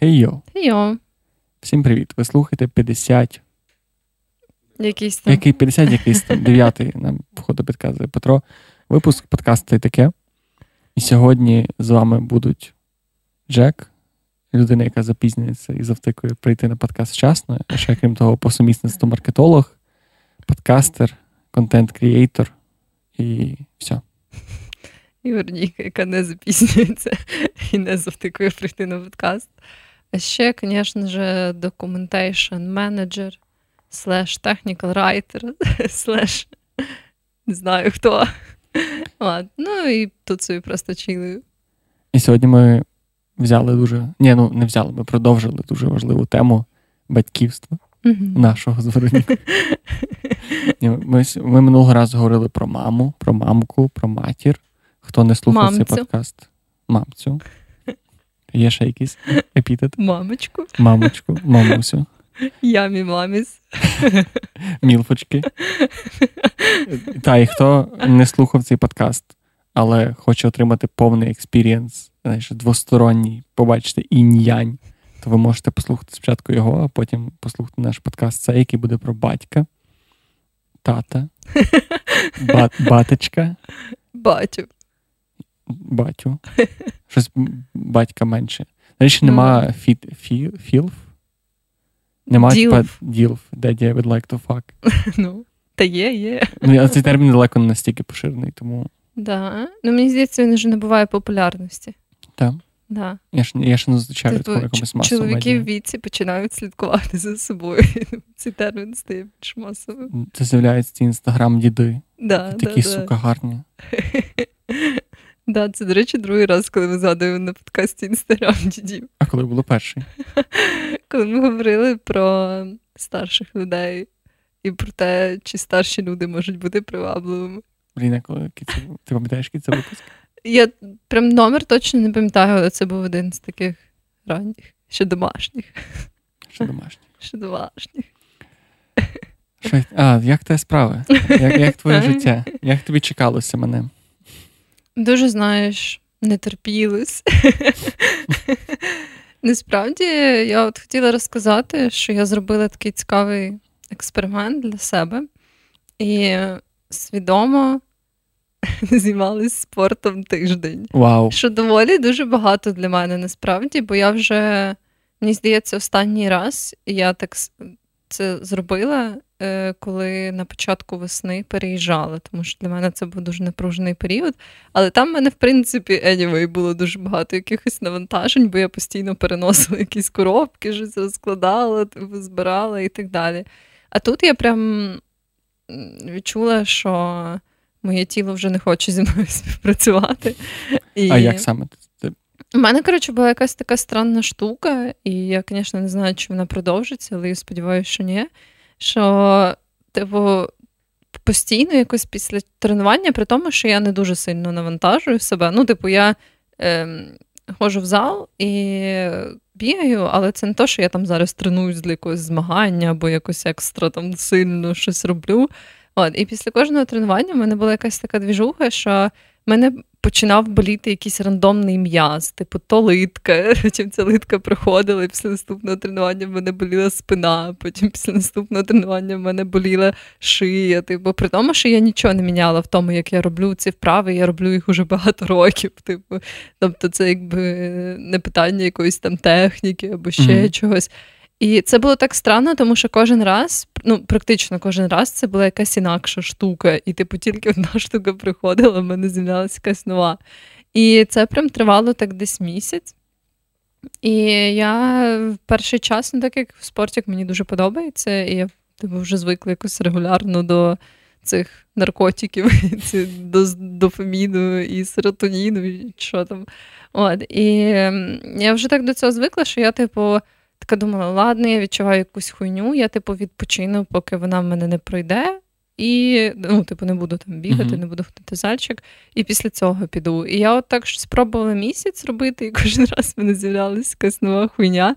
Хей-йо. Хей-йо. Всім привіт. Ви слухаєте 50... Якийсь там. Який 50, якийсь там. 9-й нам, походу, підказує Петро. Випуск подкасту «Та й таке». І сьогодні з вами будуть Джек, людина, яка запізнюється і завтикує прийти на подкаст вчасно. А ще, крім того, по сумісництву маркетолог, подкастер, контент-крієйтор і все. І Вороніка, яка не запізнюється і не завтикує прийти на подкаст. А ще, звісно ж, документейшн-менеджер, /технікал-райтер, не знаю хто. Ладно. Ну і тут собі просто чилую. І сьогодні ми взяли дуже... Ні, ну не взяли, ми продовжили дуже важливу тему батьківства нашого з Воронікою. Ми минулого разу говорили про маму, про мамку, про матір. Хто не слухав Мамцю. Цей подкаст? Мамцю. Є ще якийсь епітет? Мамочку. Мамочку, мамусю. Ямі маміс. Мілфочки. Та, і хто не слухав цей подкаст, але хоче отримати повний експірієнс, знаєш, двосторонній, побачити інь-янь, то ви можете послухати спочатку його, а потім послухати наш подкаст цей, який буде про батька, тата, батечка. Батю. Щось батька менше. Навіть нема філф? Нема ділф, that I would like to fuck. Ну, та є. Ну, цей термін далеко не настільки поширений, тому... Да. Ну, мені здається, він вже набуває популярності. Так. Да. Я ж не зустрічаю такого якомусь масового медіа. Чоловіки в віці починають слідкувати за собою. Цей термін стає більш масовим. Це з'являються ці інстаграм-діди. Да, такі, сука, гарні. Да, це, до речі, другий раз, коли ми згадуємо на подкасті інстаграм-дідів. А коли було перший? Коли ми говорили про старших людей і про те, чи старші люди можуть бути привабливими. Ліна, ти пам'ятаєш, який це випуск? Я прям номер точно не пам'ятаю, але це був один з таких ранніх, ще домашніх. А, як твої справи? Як твоє життя? Як тобі чекалося мене? Дуже, знаєш, не терпілось. Насправді, я от хотіла розказати, що я зробила такий цікавий експеримент для себе. І свідомо займалась спортом тиждень. Вау. Що доволі дуже багато для мене, насправді, бо я вже, мені здається, останній раз я так це зробила, коли на початку весни переїжджала, тому що для мене це був дуже напружений період. Але там в мене, в принципі, anyway, було дуже багато якихось навантажень, бо я постійно переносила якісь коробки, щось розкладала, збирала і так далі. А тут я прям відчула, що моє тіло вже не хоче зі мною співпрацювати. А як саме? У мене, коротше, була якась така странна штука, і я, звісно, не знаю, чи вона продовжиться, але я сподіваюся, що ні. Що, типу, постійно якось після тренування, при тому, що я не дуже сильно навантажую себе. Ну, типу, я ходжу в зал і бігаю, але це не те, що я там зараз тренуюсь для якогось змагання або якось екстра там сильно щось роблю. От, і після кожного тренування в мене була якась така двіжуха, що мене починав боліти якийсь рандомний м'яз, типу то литка, потім ця литка проходила, і після наступного тренування в мене боліла спина, потім після наступного тренування в мене боліла шия, типу, при тому, що я нічого не міняла в тому, як я роблю ці вправи, я роблю їх уже багато років, типу, тобто це якби не питання якоїсь там техніки або ще чогось. І це було так странно, тому що кожен раз, ну, практично кожен раз це була якась інакша штука. І, типу, тільки одна штука приходила, в мене з'являлася якась нова. І це прям тривало так десь місяць. І я в перший час, ну, так як в спорті мені дуже подобається, і я, типу, вже звикла якось регулярно до цих наркотиків, до дофаміну і серотоніну, і що там. От. І я вже так до цього звикла, що я, типу, така думала, ладно, я відчуваю якусь хуйню, я, типу, відпочину, поки вона в мене не пройде, і, ну, типу, не буду там бігати, не буду ходити в зальчик, і після цього піду. І я от так спробувала місяць робити, і кожен раз в мене з'являлася якась нова хуйня.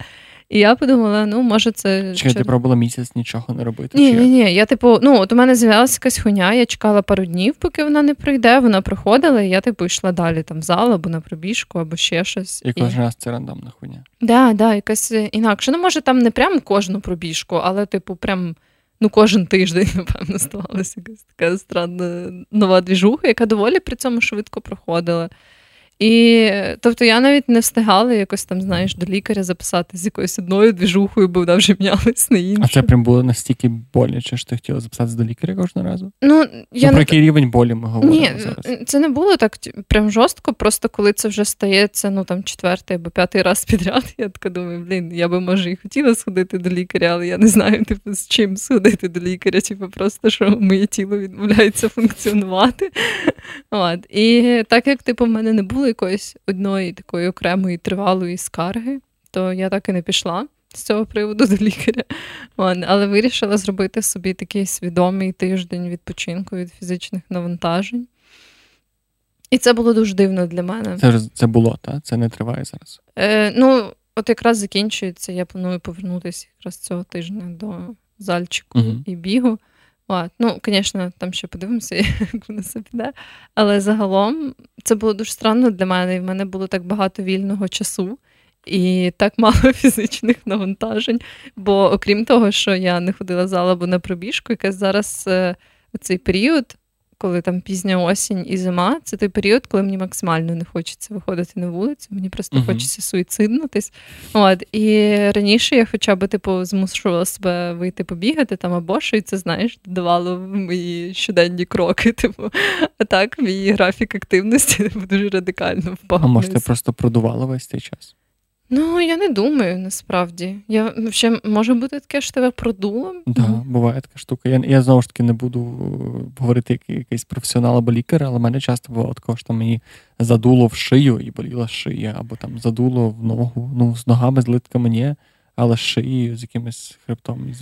І я подумала, ну, може це... Чекай, ти пробувала місяць нічого не робити? Ні. Я, от у мене з'явилася якась хуйня, я чекала пару днів, поки вона не прийде, вона приходила, і я, йшла далі, в зал, або на пробіжку, або ще щось. І кожен раз це рандомна хуйня? Да, якась інакше. Ну, може, там не прям кожну пробіжку, але, прям... Ну, кожен тиждень, напевно, ставалася якась така странна нова двіжуха, яка доволі при цьому швидко проходила. І, я навіть не встигала якось до лікаря записати з якоюсь одною двіжухою, бо вона вже мінялась на іншу. А це прям було настільки боляче, що ти хотіла записатися до лікаря кожного разу? Про який рівень болі ми говоримо зараз? Ні, це не було так прям жорстко, просто коли це вже стається, 4-й або 5-й раз підряд, я така думаю, я би, може, і хотіла сходити до лікаря, але я не знаю, з чим сходити до лікаря, просто, що моє тіло відмовляється функціонувати. І так як, в мене не було якоїсь одної такої окремої тривалої скарги, то я так і не пішла з цього приводу до лікаря. Але вирішила зробити собі такий свідомий тиждень відпочинку від фізичних навантажень. І це було дуже дивно для мене. Це було, так? Це не триває зараз? От якраз закінчується. Я планую повернутися якраз цього тижня до зальчику і бігу. Звісно, там ще подивимося, як воно все піде. Але загалом це було дуже странно для мене. І в мене було так багато вільного часу і так мало фізичних навантажень. Бо окрім того, що я не ходила в зал або на пробіжку, якась зараз у цей період, коли там пізня осінь і зима, це той період, коли мені максимально не хочеться виходити на вулицю, мені просто хочеться суїциднутись. І раніше я хоча б змушувала себе вийти побігати там або що, і це, додавало в мої щоденні кроки. А так мій графік активності дуже радикально впав. А може ти просто продувала весь цей час? Я не думаю, насправді. Може бути таке, що тебе продуло? Да, буває така штука. Я знову ж таки не буду говорити як якийсь професіонал або лікар, але в мене часто бувало такого, що мені задуло в шию і боліла шия, або задуло в ногу, з ногами, з литками ні, але з шиєю, з якимось хребтом.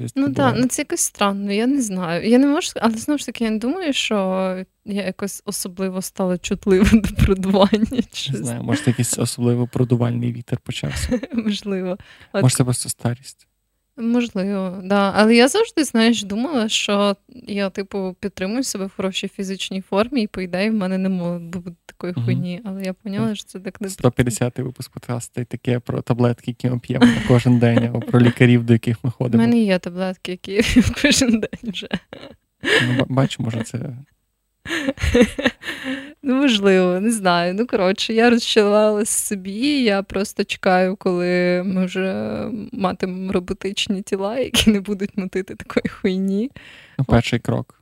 Це якось странно, я не знаю. Я не можу, але знову ж таки, я не думаю, що я якось особливо стала чутлива до продування. Не знаю, може якийсь особливо продувальний вітер почався. Можливо. Може це просто старість. Можливо, так. Да. Але я завжди, думала, що я, підтримую себе в хорошій фізичній формі і, по ідеї, в мене не могло бути такої хуйні. Але я поняла, що це так не... 150-й випуск подкасту «Та й таке» про таблетки, які ми п'ємо кожен день, або про лікарів, до яких ми ходимо. У мене є таблетки, які я п'ю кожен день вже. Бачу, може це... Можливо, не знаю. Я розчарувалася собі, я просто чекаю, коли ми вже матимемо роботичні тіла, які не будуть мотити такої хуйні. Перший крок.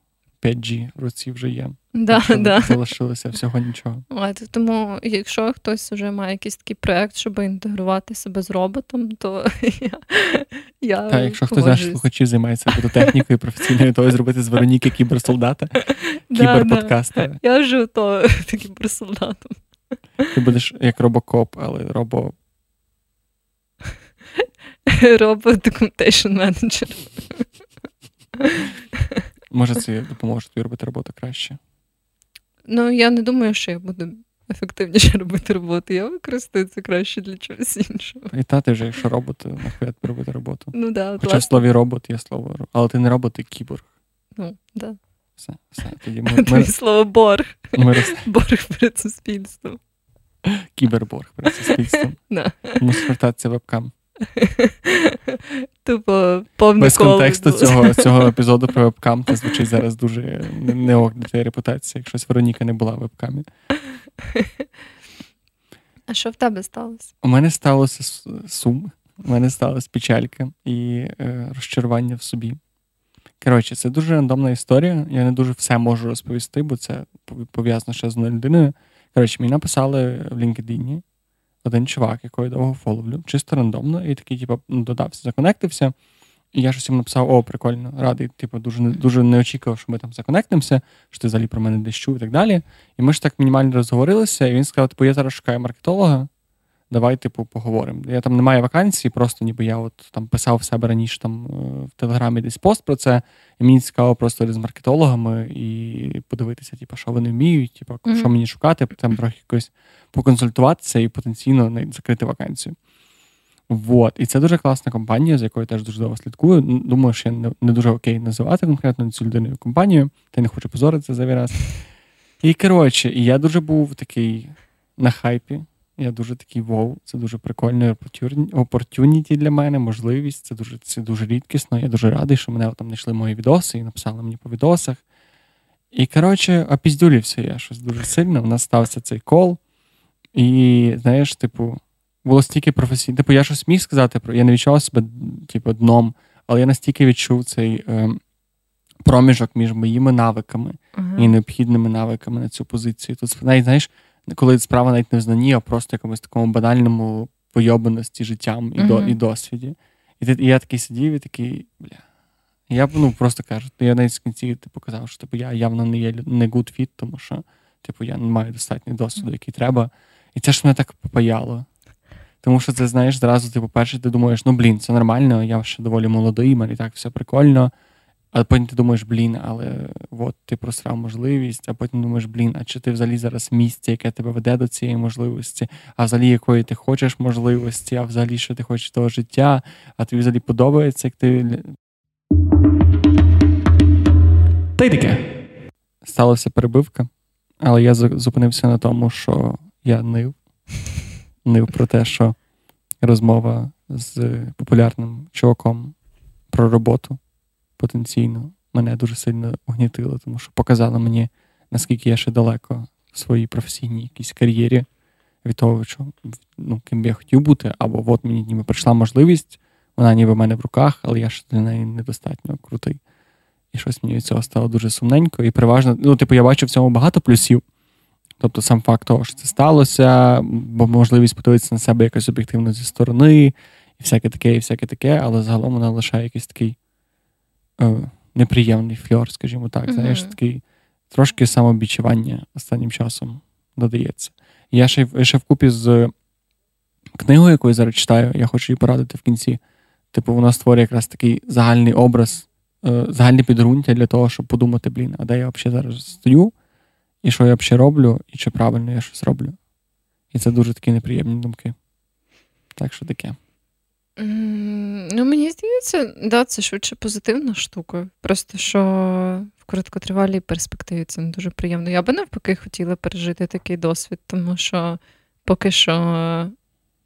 5G в руці вже є. Да. Залишилося всього нічого. Тому, якщо хтось вже має якийсь такий проект, щоб інтегрувати себе з роботом, то я та, якщо хтось з наших слухачів займається робототехнікою, професійною, то зробити з Вороніки кіберсолдата, кіберподкаста. Да. Я вже готова кіберсолдатом. Ти будеш як робокоп, але робо-документейшн-менеджер. Може, це допоможе тобі робити роботу краще? Я не думаю, що я буду ефективніше робити роботу. Я використаю це краще для чогось іншого. І ти вже, якщо робот, нахуя ти робити роботу? Хоча в слові робот є слово. Але ти не робот, ти кіборг. Да. Все. Тоді ми... слово борг. Борг перед суспільством. Кіберборг перед суспільством. Мусить вертатися вебкам. Без контексту цього епізоду про вебкам, це звучить зараз дуже не для твоєї репутації, якщо Вороніка не була в вебкамі. А що в тебе сталося? У мене сталося сум, у мене сталася печалька і розчарування в собі. Коротше, це дуже рандомна історія, я не дуже все можу розповісти, бо це пов'язано ще з одною людиною. Коротше, мені написали в LinkedIn один чувак, якого я довго фоловлю, чисто рандомно, і такий, додався, законектився. І я ж усім написав, прикольно, радий, дуже, дуже не очікував, що ми там законектимося, що ти взагалі про мене дещу і так далі. І ми ж так мінімально розговорилися, і він сказав, я зараз шукаю маркетолога, давай, поговоримо. Я там не маю вакансії, просто ніби я там писав в себе раніше там в Телеграмі десь пост про це, і мені цікаво просто з маркетологами і подивитися, що вони вміють, що мені шукати, там трохи якось поконсультуватися і потенційно закрити вакансію. Вот. І це дуже класна компанія, за якою я теж дуже довго слідкую. Думаю, що я не дуже окей називати конкретно цю людину і компанію, та й не хочу позоритися зайвий раз. І, коротше, я дуже був такий на хайпі, я дуже такий вау, це дуже прикольний opportunity для мене, можливість, це дуже рідкісно, я дуже радий, що мене там знайшли мої відоси і написали мені по відосах. І, коротше, опіздюлівся я щось дуже сильно, в нас стався цей кол, і, знаєш, типу, було стільки професійно, типу, я щось міг сказати, я не відчував себе, типу, дном, але я настільки відчув цей проміжок між моїми навиками і необхідними навиками на цю позицію. Тут, навіть, знаєш, коли справа навіть не в знанні, а просто якомусь такому банальному пойобаності життям і досвіді. І я такий сидів і такий, бля, я просто кажу, я навіть в кінці показав, що я явно не є не good fit, тому що я не маю достатньо досвіду, який треба. І це ж мене так попаяло. Тому що це, знаєш, зразу перше ти думаєш, це нормально, я ще доволі молодий, мені так все прикольно. А потім ти думаєш, але от ти просрав можливість, а потім думаєш, а чи ти взагалі зараз в місці, яке тебе веде до цієї можливості, а взагалі якої ти хочеш можливості, а взагалі що ти хочеш того життя, а тобі взагалі подобається, як ти... Та й таке. Сталася перебивка, але я зупинився на тому, що я нив про те, що розмова з популярним чуваком про роботу потенційно мене дуже сильно угнітило, тому що показало мені, наскільки я ще далеко в своїй професійній якійсь кар'єрі від того, що, ким я хотів бути, або от мені ніби прийшла можливість, вона ніби в мене в руках, але я ще для неї недостатньо крутий. І щось мені від цього стало дуже сумненько і переважно, я бачу в цьому багато плюсів. Тобто сам факт того, що це сталося, бо можливість подивитися на себе якось об'єктивно зі сторони, і всяке таке, але загалом вона лишає якийсь такий неприємний фльор, скажімо так, знаєш, такий трошки самобічування останнім часом додається. Я ще вкупі з книгою, яку я зараз читаю, я хочу її порадити в кінці. Вона створює якраз такий загальний образ, загальне підґрунтя для того, щоб подумати, а де я взагалі зараз стою, і що я взагалі роблю, і чи правильно я щось роблю. І це дуже такі неприємні думки. Так що таке. Мені здається, це швидше позитивна штука. Просто, що в короткотривалій перспективі це не дуже приємно. Я би навпаки хотіла пережити такий досвід, тому що поки що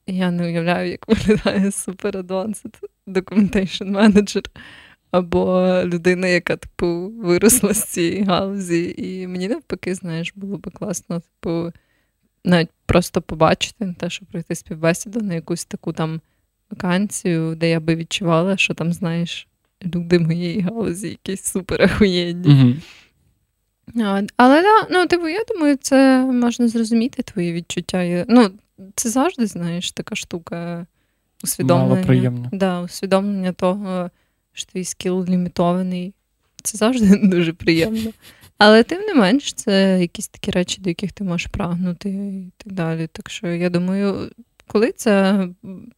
я не уявляю, як виглядає super-advanced documentation manager або людина, яка, виросла з цієї галузі. І мені навпаки, знаєш, було би класно, навіть просто побачити те, що пройти співбесіду на якусь таку там вакансію, де я би відчувала, що там, знаєш, люди моєї галузі якісь супер ахуєнні. Але, я думаю, це можна зрозуміти твої відчуття. Це завжди, знаєш, така штука усвідомлення. Мало приємно. Да, усвідомлення того, що твій скіл лімітований. Це завжди дуже приємно. Але тим не менш, це якісь такі речі, до яких ти можеш прагнути і так далі. Так що, я думаю... Коли ця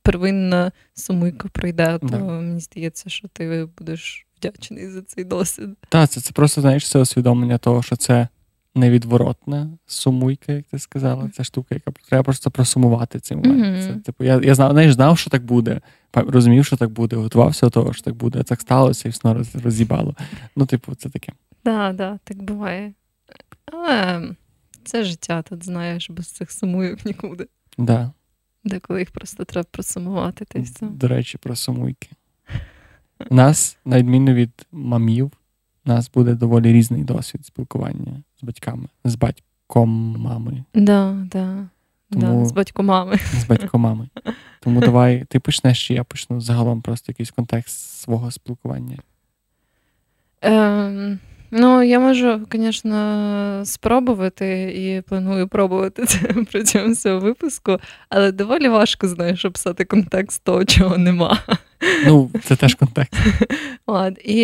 первинна сумуйка пройде, то мені здається, що ти будеш вдячний за цей досвід. Так, це просто, знаєш, це усвідомлення того, що це невідворотна сумуйка, як ти сказала. Це штука, яка треба просто просумувати цей момент. Це, я знав, що так буде, розумів, що так буде, готувався до того, що так буде, а так сталося і все роз'їбало. Це таке. Так, так буває. Але це життя тут, знаєш, без цих сумуйок нікуди. Так. Деколи їх просто треба просумувати. До речі, про сумуйки. У нас, на відміну від мамів, у нас буде доволі різний досвід спілкування з батьками. З батьком мами. Тому... З батьком мами. Тому давай, ти почнеш, чи я почну загалом просто якийсь контекст свого спілкування. Я можу, звісно, спробувати і планую пробувати це протягом цього випуску, але доволі важко, знаєш, описати контекст того, чого нема. Це теж контекст. І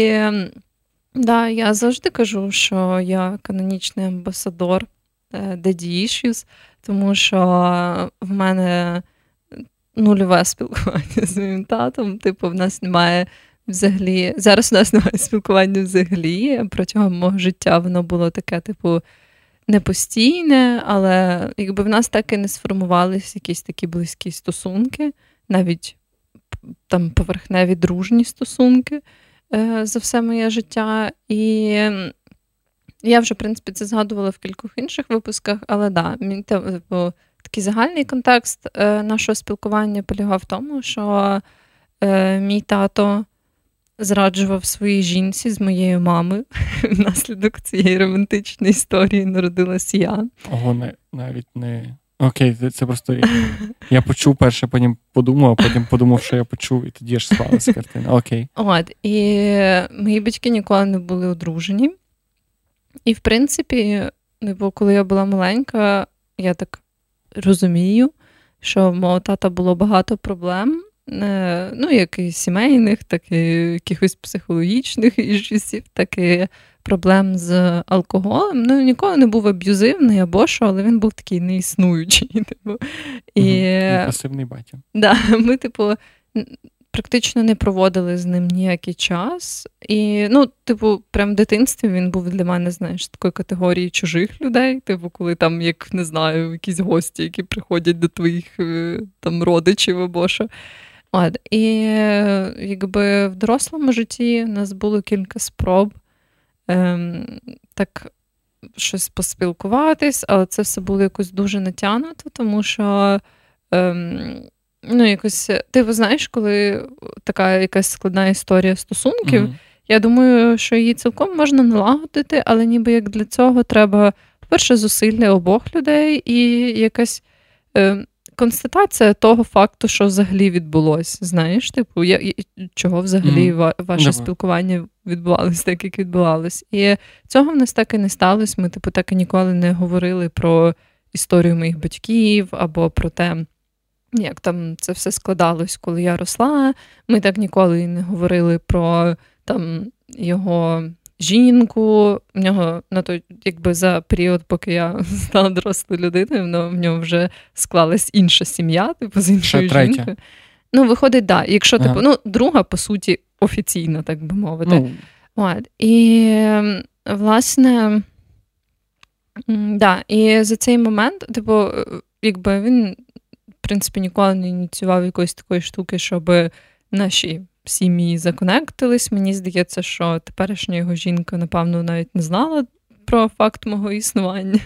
я завжди кажу, що я канонічний амбасадор Daddy Issues, тому що в мене нульове спілкування з моїм татом, в нас немає... Взагалі, зараз у нас немає спілкування взагалі, протягом мого життя воно було таке, непостійне, але якби в нас так і не сформувались якісь такі близькі стосунки, навіть там поверхневі дружні стосунки за все моє життя. І я вже, в принципі, це згадувала в кількох інших випусках, але да, такий загальний контекст нашого спілкування полягав в тому, що мій тато зраджував своїй жінці з моєю мамою. Внаслідок цієї романтичної історії народилась я. Ого, навіть не... Окей, це просто... Я почув перше, потім подумав, а потім подумав, що я почув, і тоді ж склалася картина. Окей. От, і мої батьки ніколи не були одружені. І, в принципі, коли я була маленька, я так розумію, що в мого тата було багато проблем, ну, як і сімейних, так і якихось психологічних іжусів, так і проблем з алкоголем. Ну, ніколи не був аб'юзивний або що, але він був такий неіснуючий. І пасивний батя. Да, ми, практично не проводили з ним ніякий час. І, прям в дитинстві він був для мене, знаєш, такої категорії чужих людей. Коли там, як, не знаю, якісь гості, які приходять до твоїх там родичів або що. І, якби, в дорослому житті у нас було кілька спроб так щось поспілкуватись, але це все було якось дуже натягнуто, тому що якось, знаєш, коли така якась складна історія стосунків, mm-hmm. я думаю, що її цілком можна налагодити, але ніби як для цього треба, по-перше, зусилля обох людей і якась констатація того факту, що взагалі відбулось, знаєш, чого взагалі mm-hmm. ваше спілкування відбувалось так, як відбувалось. І цього в нас так і не сталося, ми, так і ніколи не говорили про історію моїх батьків або про те, як там це все складалось, коли я росла. Ми так ніколи не говорили про там його жінку. В нього за період, поки я стала дорослою людиною, в нього вже склалась інша сім'я, з іншою жінкою. Ну, виходить, так. Да, якщо друга, по суті, офіційна, так би мовити. І власне, да, і за цей момент, якби він, в принципі, ніколи не ініціював якоїсь такої штуки, щоб наші сім'ї законектились. Мені здається, що теперішня його жінка, напевно, навіть не знала про факт мого існування.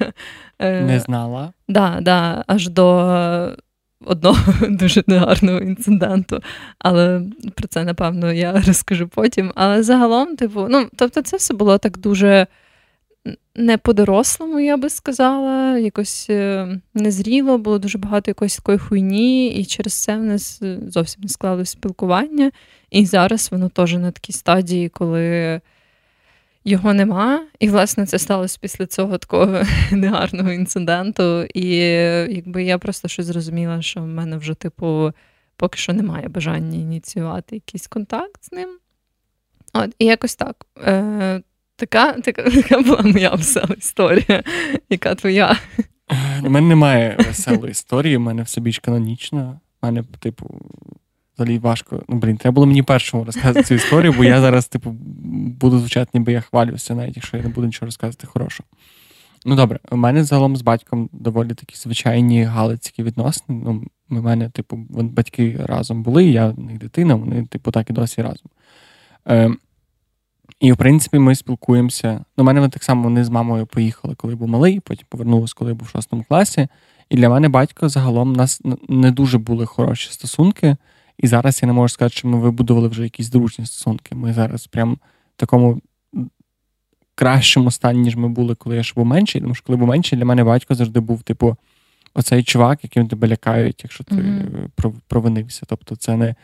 Не знала? Да, аж до одного дуже негарного інциденту. Але про це, напевно, я розкажу потім. Але загалом, це все було так дуже не по-дорослому, я би сказала, якось незріло, було дуже багато якоїсь такої хуйні, і через це в нас зовсім не склалося спілкування. І зараз воно теж на такій стадії, коли його нема. І, власне, це сталося після цього такого негарного інциденту. І якби я просто щось зрозуміла, що в мене вже, поки що немає бажання ініціювати якийсь контакт з ним. От, і якось так. Така була моя весела історія, яка твоя. У мене немає веселої історії, в мене все більш канонічно. У мене, взагалі важко. Треба було мені першому розказати цю історію, бо я зараз, буду звучати, ніби я хвалюся, навіть якщо я не буду нічого розказувати хорошого. Ну, добре, у мене загалом з батьком доволі такі звичайні галицькі відносини. Ну, у мене, батьки разом були, я в них дитина, вони, так і досі разом. І, в принципі, ми спілкуємося. У мене так само вони з мамою поїхали, коли був малий, потім повернулися, коли був в 6 класі. І для мене батько загалом, у нас не дуже були хороші стосунки. І зараз я не можу сказати, що ми вибудували вже якісь дружні стосунки. Ми зараз прям в такому кращому стані, ніж ми були, коли я ще був менший. Тому що коли був менший, для мене батько завжди був, оцей чувак, яким тебе лякають, якщо ти mm-hmm. провинився. Тобто це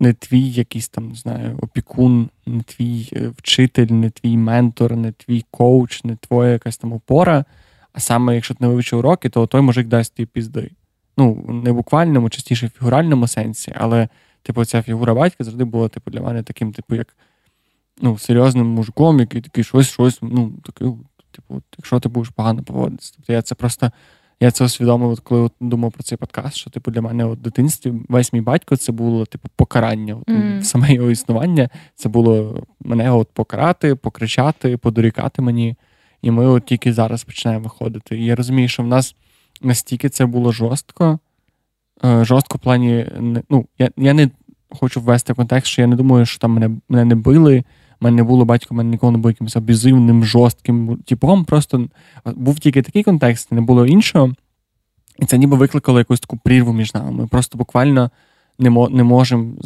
не твій якийсь там, не знаю, опікун, не твій вчитель, не твій ментор, не твій коуч, не твоя якась там опора, а саме, якщо ти не вивчив уроки, то той мужик дасть тобі пізди. Ну, не в буквальному, частіше в фігуральному сенсі, але, ця фігура батька завжди була, для мене таким, як, серйозним мужиком, який такий щось, якщо ти будеш погано поводитися. Тобто я це усвідомив, коли думав про цей подкаст, що для мене в дитинстві весь мій батько це було покарання. Саме його існування це було мене покарати, покричати, подорікати мені. І ми тільки зараз починаємо виходити. І я розумію, що в нас настільки це було жорстко, жорстко в плані, ну, я не хочу ввести контекст, що я не думаю, що там мене не били, мене не було, батько мене ніколи не був якимось аб'юзивним, жорстким типом, просто був тільки такий контекст, не було іншого, і це ніби викликало якусь таку прірву між нами. Ми просто буквально не могли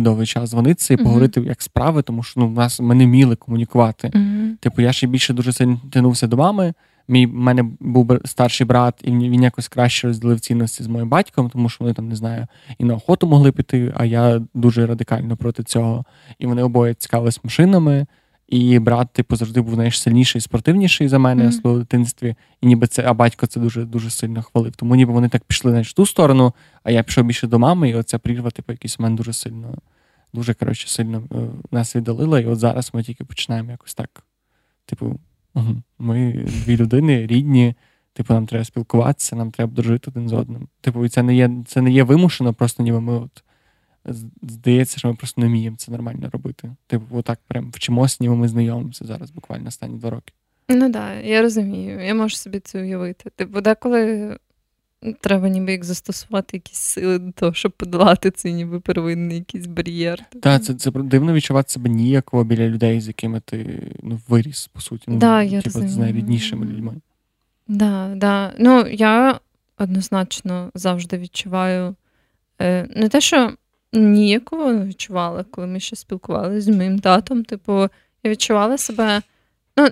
довгий час дзвонитися і поговорити як справи, тому що ми не вміли комунікувати. Типу, я ще більше дуже сильно тянувся до мами. В мене був старший брат, і він якось краще розділив цінності з моїм батьком, тому що вони там, не знаю, і на охоту могли піти, а я дуже радикально проти цього. І вони обоє цікавились машинами, і брат, типу, завжди був сильніший, спортивніший за мене в своєму дитинстві, і ніби це, а батько це дуже сильно хвалив. Тому ніби вони так пішли в ту сторону, а я пішов більше до мами, і оця прірва, типу, якийсь в мене дуже сильно нас віддалила, і от зараз ми тільки починаємо якось так, типу, ми дві людини, рідні, типу, нам треба спілкуватися, нам треба дружити один з одним. Типу, і це не є вимушено, просто ніби ми от, здається, що ми просто не вміємо це нормально робити. Типу, отак прям вчимося, ніби ми знайомимося зараз, буквально останні 2 роки. Ну так, я розумію, я можу собі це уявити. Типу, деколи треба ніби як застосувати якісь сили до того, щоб подолати цей ніби первинний якийсь бар'єр. Так, це дивно відчувати себе ніяково біля людей, з якими ти виріс, по суті. Да, я розумію. З найріднішими людьми. Да. Ну, я однозначно завжди відчуваю не те, що ніяково відчувала, коли ми ще спілкувалися з моїм татом. Типу, я відчувала себе,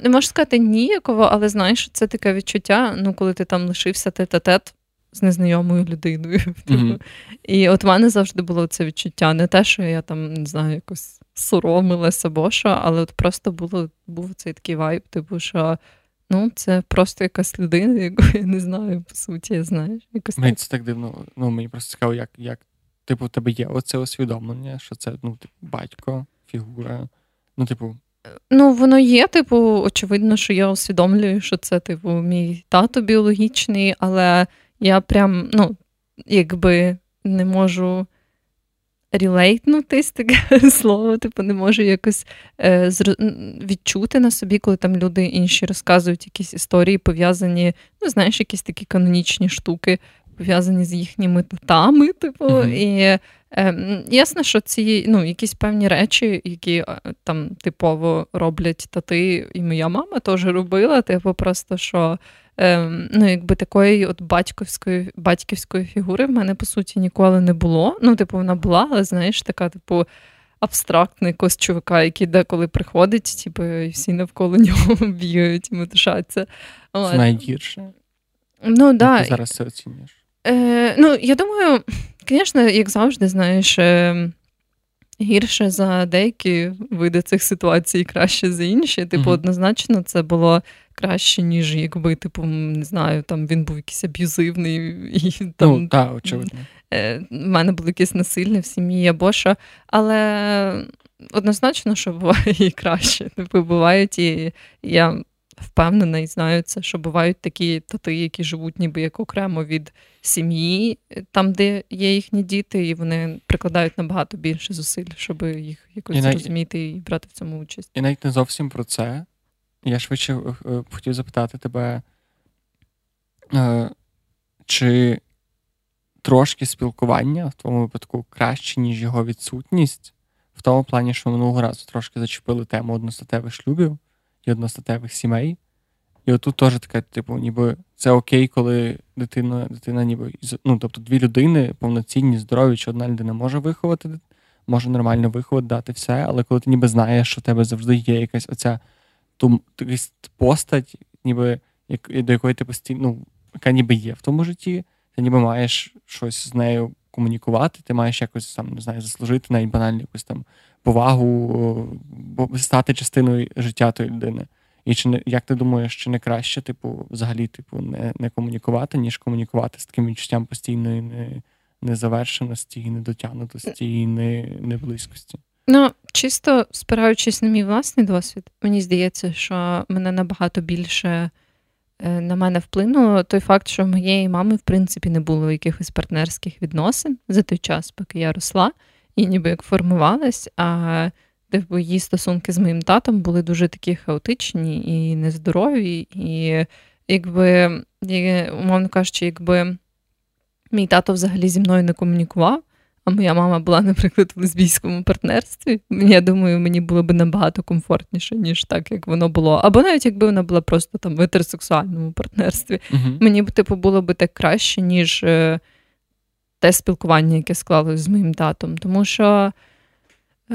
не можу сказати ніяково, але знаєш, це таке відчуття, коли ти там лишився тет-а-тет з незнайомою людиною. Mm-hmm. І от в мене завжди було це відчуття. Не те, що я там, не знаю, якось соромилася або що, але от просто був цей такий вайб, типу, що це просто якась людина, яку я не знаю, по суті, знаєш. Мені це так дивно. Мені просто цікаво, як типу, у тебе є оце усвідомлення, що це, батько, фігура, воно є, очевидно, що я усвідомлюю, що це, мій тато біологічний, але я прям, якби не можу релейтнутись, таке слово, не можу якось відчути на собі, коли там люди інші розказують якісь історії, пов'язані, якісь такі канонічні штуки, пов'язані з їхніми татами, і ясно, що ці, якісь певні речі, які там типово роблять тати, і моя мама теж робила, просто, що якби такої от батьківської фігури в мене, по суті, ніколи не було. Вона була, але, знаєш, така, абстрактний якогось чувака, який деколи приходить, і всі навколо нього б'ють, метушаться. Це найгірше. Да. Ти зараз це оцінюєш? Я думаю, звісно, як завжди, знаєш, гірше за деякі види цих ситуацій, краще за інші. Однозначно це було краще, ніж якби, не знаю, там він був якийсь аб'юзивний. І, там, так, очевидно. В мене було якесь насильне в сім'ї або що. Але однозначно, що буває і краще. Бувають, і я впевнена і знаю це, що бувають такі тати, які живуть ніби як окремо від сім'ї, там, де є їхні діти, і вони прикладають набагато більше зусиль, щоб їх якось зрозуміти і брати в цьому участь. І навіть не зовсім про це. Я швидше хотів запитати тебе, чи трошки спілкування в твоєму випадку краще, ніж його відсутність, в тому плані, що минулого разу трошки зачепили тему одностатевих шлюбів і одностатевих сімей. І отут теж така, ніби це окей, коли дитина ніби, тобто дві людини повноцінні, здорові, чи одна людина може виховати, може нормально виховати, дати все, але коли ти ніби знаєш, що в тебе завжди є якась оця постать, ніби, до якої ти постійно, яка ніби є в тому житті, ти ніби маєш щось з нею комунікувати, ти маєш якось, там, не знаю, заслужити навіть банальну якусь там повагу, стати частиною життя тої людини. І як ти думаєш, чи не краще, взагалі, не комунікувати, ніж комунікувати з таким відчуттям постійної незавершеності, недотягнутості і неблизькості? Чисто спираючись на мій власний досвід, мені здається, що мене набагато більше на мене вплинуло той факт, що в моєї мами, в принципі, не було якихось партнерських відносин за той час, поки я росла і ніби як формувалась, а її стосунки з моїм татом були дуже такі хаотичні і нездорові, і якби, умовно кажучи, якби Мій тато взагалі зі мною не комунікував, а моя мама була, наприклад, в лесбійському партнерстві. Я думаю, мені було б набагато комфортніше, ніж так, як воно було. Або навіть якби вона була просто там в гетеросексуальному партнерстві. Uh-huh. Мені б, було б так краще, ніж те спілкування, яке склалось з моїм татом. Тому що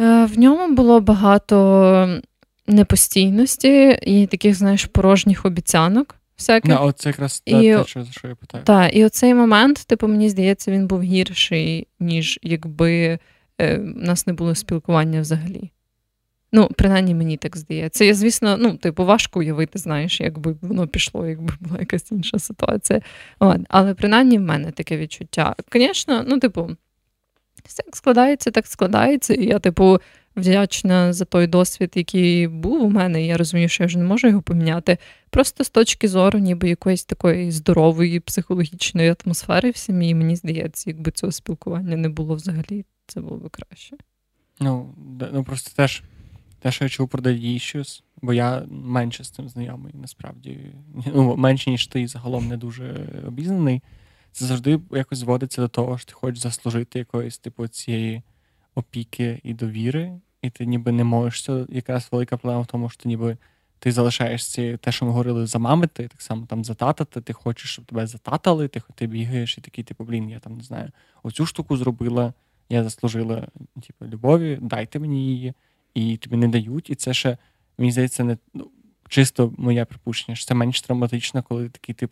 в ньому було багато непостійності і таких, знаєш, порожніх обіцянок. Оце якраз те, що я питаю. Так, і оцей момент, мені здається, він був гірший, ніж якби в нас не було спілкування взагалі. Ну, принаймні, мені так здається. Я, звісно, важко уявити, знаєш, якби воно пішло, якби була якась інша ситуація. Але принаймні в мене таке відчуття. Звісно, так складається, і я, вдячна за той досвід, який був у мене, і я розумію, що я вже не можу його поміняти. Просто з точки зору ніби якоїсь такої здорової психологічної атмосфери в сім'ї, мені здається, якби цього спілкування не було взагалі, це було б краще. Просто теж те, що я чув про dead issues, бо я менше з цим знайомий, насправді. Менше, ніж ти, загалом не дуже обізнаний. Це завжди якось зводиться до того, що ти хочеш заслужити якоїсь, цієї опіки і довіри, і ти ніби не можеш цього. Якраз велика проблема в тому, що ти залишаєшся те, що ми говорили, замамити, так само там зататати, ти хочеш, щоб тебе зататали, ти бігаєш і такий, я там не знаю, оцю штуку зробила, я заслужила, любові, дайте мені її, і тобі не дають, і це ще, мені здається, не чисто моя припущення, що це менш травматично, коли такий,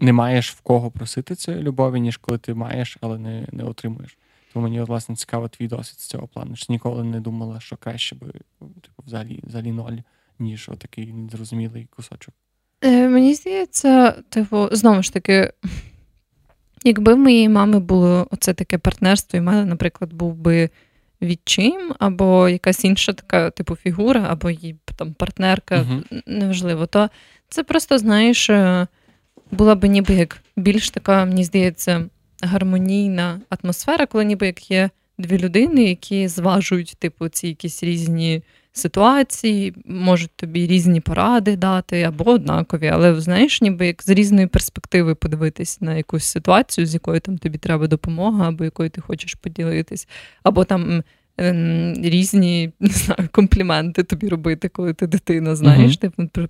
не маєш в кого просити цієї любові, ніж коли ти маєш, але не отримуєш. Тому мені, власне, цікаво твій досвід з цього плану. Чи ніколи не думала, що краще би взагалі ноль, ніж отакий незрозумілий кусочок? Мені здається, знову ж таки, якби в моєї мами було оце таке партнерство, і в мене, наприклад, був би відчим, або якась інша така, фігура, або її там партнерка, неважливо, то це просто, знаєш, була би ніби як більш така, мені здається, гармонійна атмосфера, коли ніби як є дві людини, які зважують, ці якісь різні ситуації, можуть тобі різні поради дати, або однакові, але, знаєш, ніби як з різної перспективи подивитись на якусь ситуацію, з якою там тобі треба допомога, або якою ти хочеш поділитись, або там різні, не знаю, компліменти тобі робити, коли ти дитина, знаєш,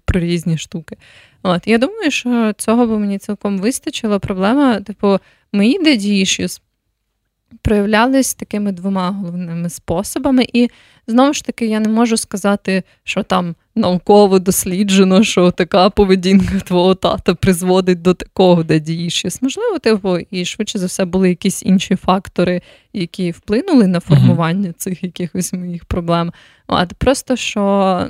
про різні штуки. От, я думаю, що цього би мені цілком вистачило. Проблема, мої dead issues проявлялись такими двома головними способами. І, знову ж таки, я не можу сказати, що там науково досліджено, що така поведінка твого тата призводить до такого dead issues. Можливо, і швидше за все були якісь інші фактори, які вплинули на формування цих якихось моїх проблем. Просто, що,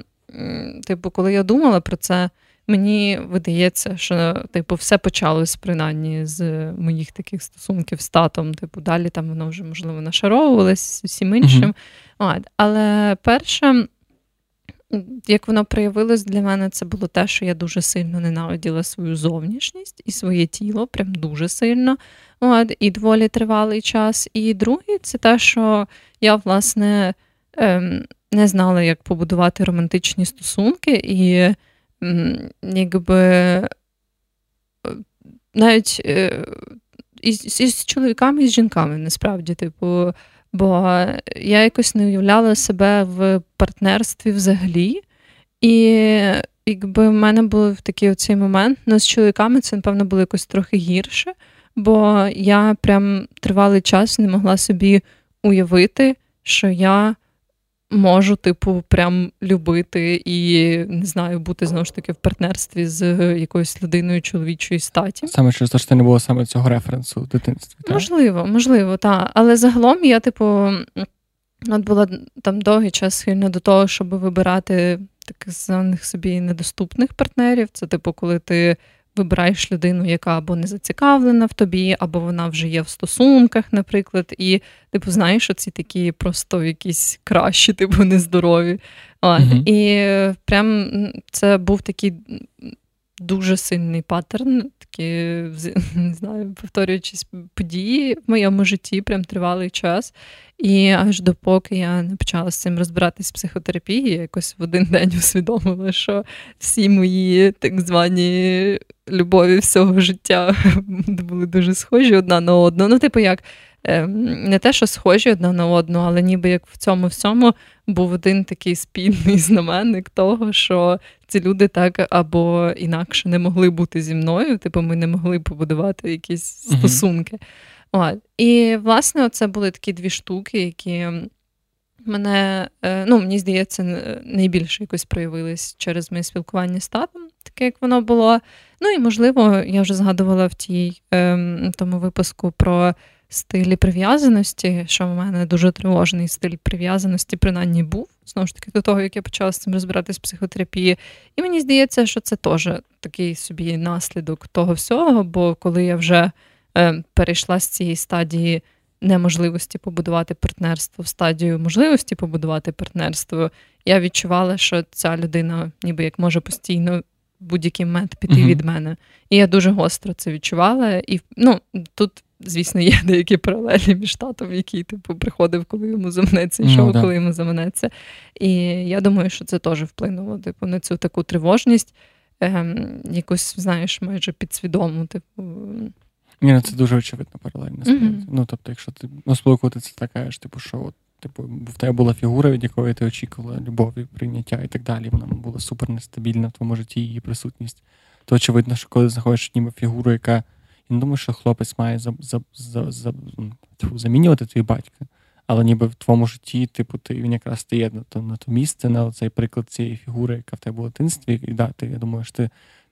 коли я думала про це, мені видається, що все почалось принаймні з моїх таких стосунків з татом. Далі там воно вже, можливо, нашаровувалось з усім іншим. Але перше, як воно проявилось для мене, це було те, що я дуже сильно ненавиділа свою зовнішність і своє тіло, прям дуже сильно. І доволі тривалий час. І друге, це те, що я, власне, не знала, як побудувати романтичні стосунки і якби навіть із чоловіками, і з жінками, насправді, бо я якось не уявляла себе в партнерстві взагалі, і якби в мене був такий оцей момент, але з чоловіками це, напевно, було якось трохи гірше, бо я прям тривалий час не могла собі уявити, що я можу, прям любити і, не знаю, бути, знову ж таки, в партнерстві з якоюсь людиною чоловічої статі. Саме через те, що не було саме цього референсу в дитинстві, так? Можливо, так. Але загалом я, от була там довгий час схильна до того, щоб вибирати таких званих собі недоступних партнерів. Це, коли ти вибираєш людину, яка або не зацікавлена в тобі, або вона вже є в стосунках, наприклад, і, знаєш, оці такі просто якісь кращі, нездорові. І прям це був такий дуже сильний паттерн, такі, не знаю, повторюючись події в моєму житті, прям тривалий час. І аж допоки я не почала з цим розбиратись в психотерапії, я якось в один день усвідомила, що всі мої так звані любові всього життя були дуже схожі одна на одну. Ну, типу, як не те, що схожі одна на одну, але ніби як в цьому всьому був один такий спільний знаменник того, що ці люди так або інакше не могли бути зі мною, типу ми не могли побудувати якісь стосунки. От. І, власне, це були такі дві штуки, які мене, ну, мені здається, найбільше якось проявились через моє спілкування з татом, таке, як воно було. Ну, і, можливо, я вже згадувала в тому випуску про стилі прив'язаності, що в мене дуже тривожний стиль прив'язаності, принаймні був, знову ж таки, до того, як я почала з цим розбиратись в психотерапії. І мені здається, що це теж такий собі наслідок того всього, бо коли я вже перейшла з цієї стадії неможливості побудувати партнерство в стадію можливості побудувати партнерство, я відчувала, що ця людина ніби як може постійно будь-який момент піти від мене. І я дуже гостро це відчувала. І, ну, тут, звісно, є деякі паралелі між татом, який, типу, приходив, коли йому заманеться, йшов, коли йому заманеться. І я думаю, що це теж вплинуло, типу, на цю таку тривожність, якусь, знаєш, майже підсвідому, типу. Ні, це дуже очевидно паралельно, насправді. Ну, тобто, якщо ти спілкуватися така ж, типу, що от, типу, в тебе була фігура, від якої ти очікувала любові, прийняття і так далі, вона була супер нестабільна в твоєму житті, її присутність, то очевидно, що коли знаходиш ніби фігуру, яка, я не думаю, що хлопець має замінювати твій батька, але ніби в твоєму житті, типу, ти він якраз стає на то місце, на цей приклад цієї фігури, яка в тебе була в дитинстві, і да, ти, я думаю, що ти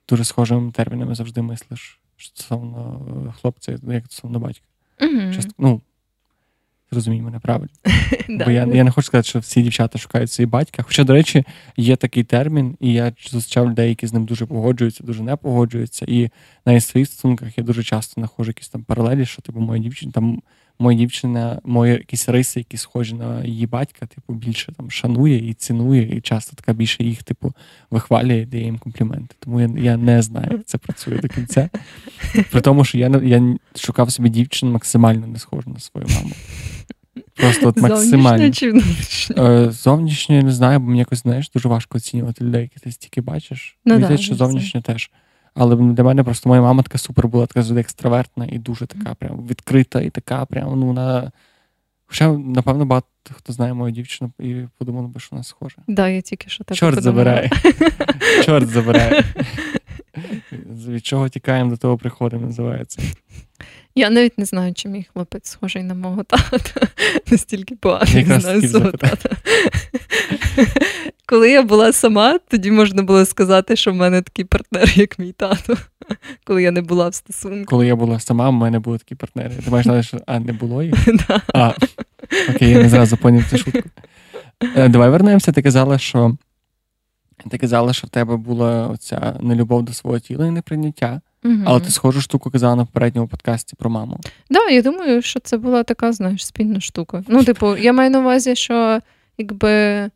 дуже схожими термінами завжди мислиш стосовно хлопця, як стосовно батька. Часто, ну, розумій мене правильно. Бо я не хочу сказати, що всі дівчата шукають свій батька. Хоча, до речі, є такий термін, і я зустрічав людей, які з ним дуже погоджуються, дуже не погоджуються. І навіть в своїх стосунках я дуже часто знаходжу якісь там паралелі, що типу моя дівчина, мої якісь риси, які схожі на її батька, типу, більше там шанує і цінує, і часто така більше їх, типу, вихвалює, дає їм компліменти. Тому я не знаю, як це працює до кінця. При тому, що я шукав собі дівчин максимально не схожу на свою маму. Просто от максимально. Зовнішньо я не знаю, бо мені якось, знаєш, дуже важко оцінювати людей, які ти стільки бачиш. Мені здається, що зовнішньо теж. Але для мене просто моя мама така супер була, така завжди екстравертна і дуже така прям відкрита і така прям, ну, вона... Хоча, напевно, багато хто знає мою дівчину і подумав би, що вона схожа. Да, я тільки що так подумала. Чорт забирає. Від чого тікаємо, до того приходимо, називається. Я навіть не знаю, чи мій хлопець схожий на мого тата. Настільки поганий знаю свого тата. Коли я була сама, тоді можна було сказати, що в мене такий партнер, як мій тато. Коли я не була в стосунку. Коли я була сама, в мене були такі партнери. Ти маєш знати, що не було їх? А, окей, я не зразу поняв цю шутку. Давай вернемося. Ти казала, що в тебе була оця нелюбов до свого тіла і неприйняття. Але ти схожу штуку казала на попередньому подкасті про маму. Так, я думаю, що це була така, знаєш, спільна штука. Ну, типу, я маю на увазі, що якби...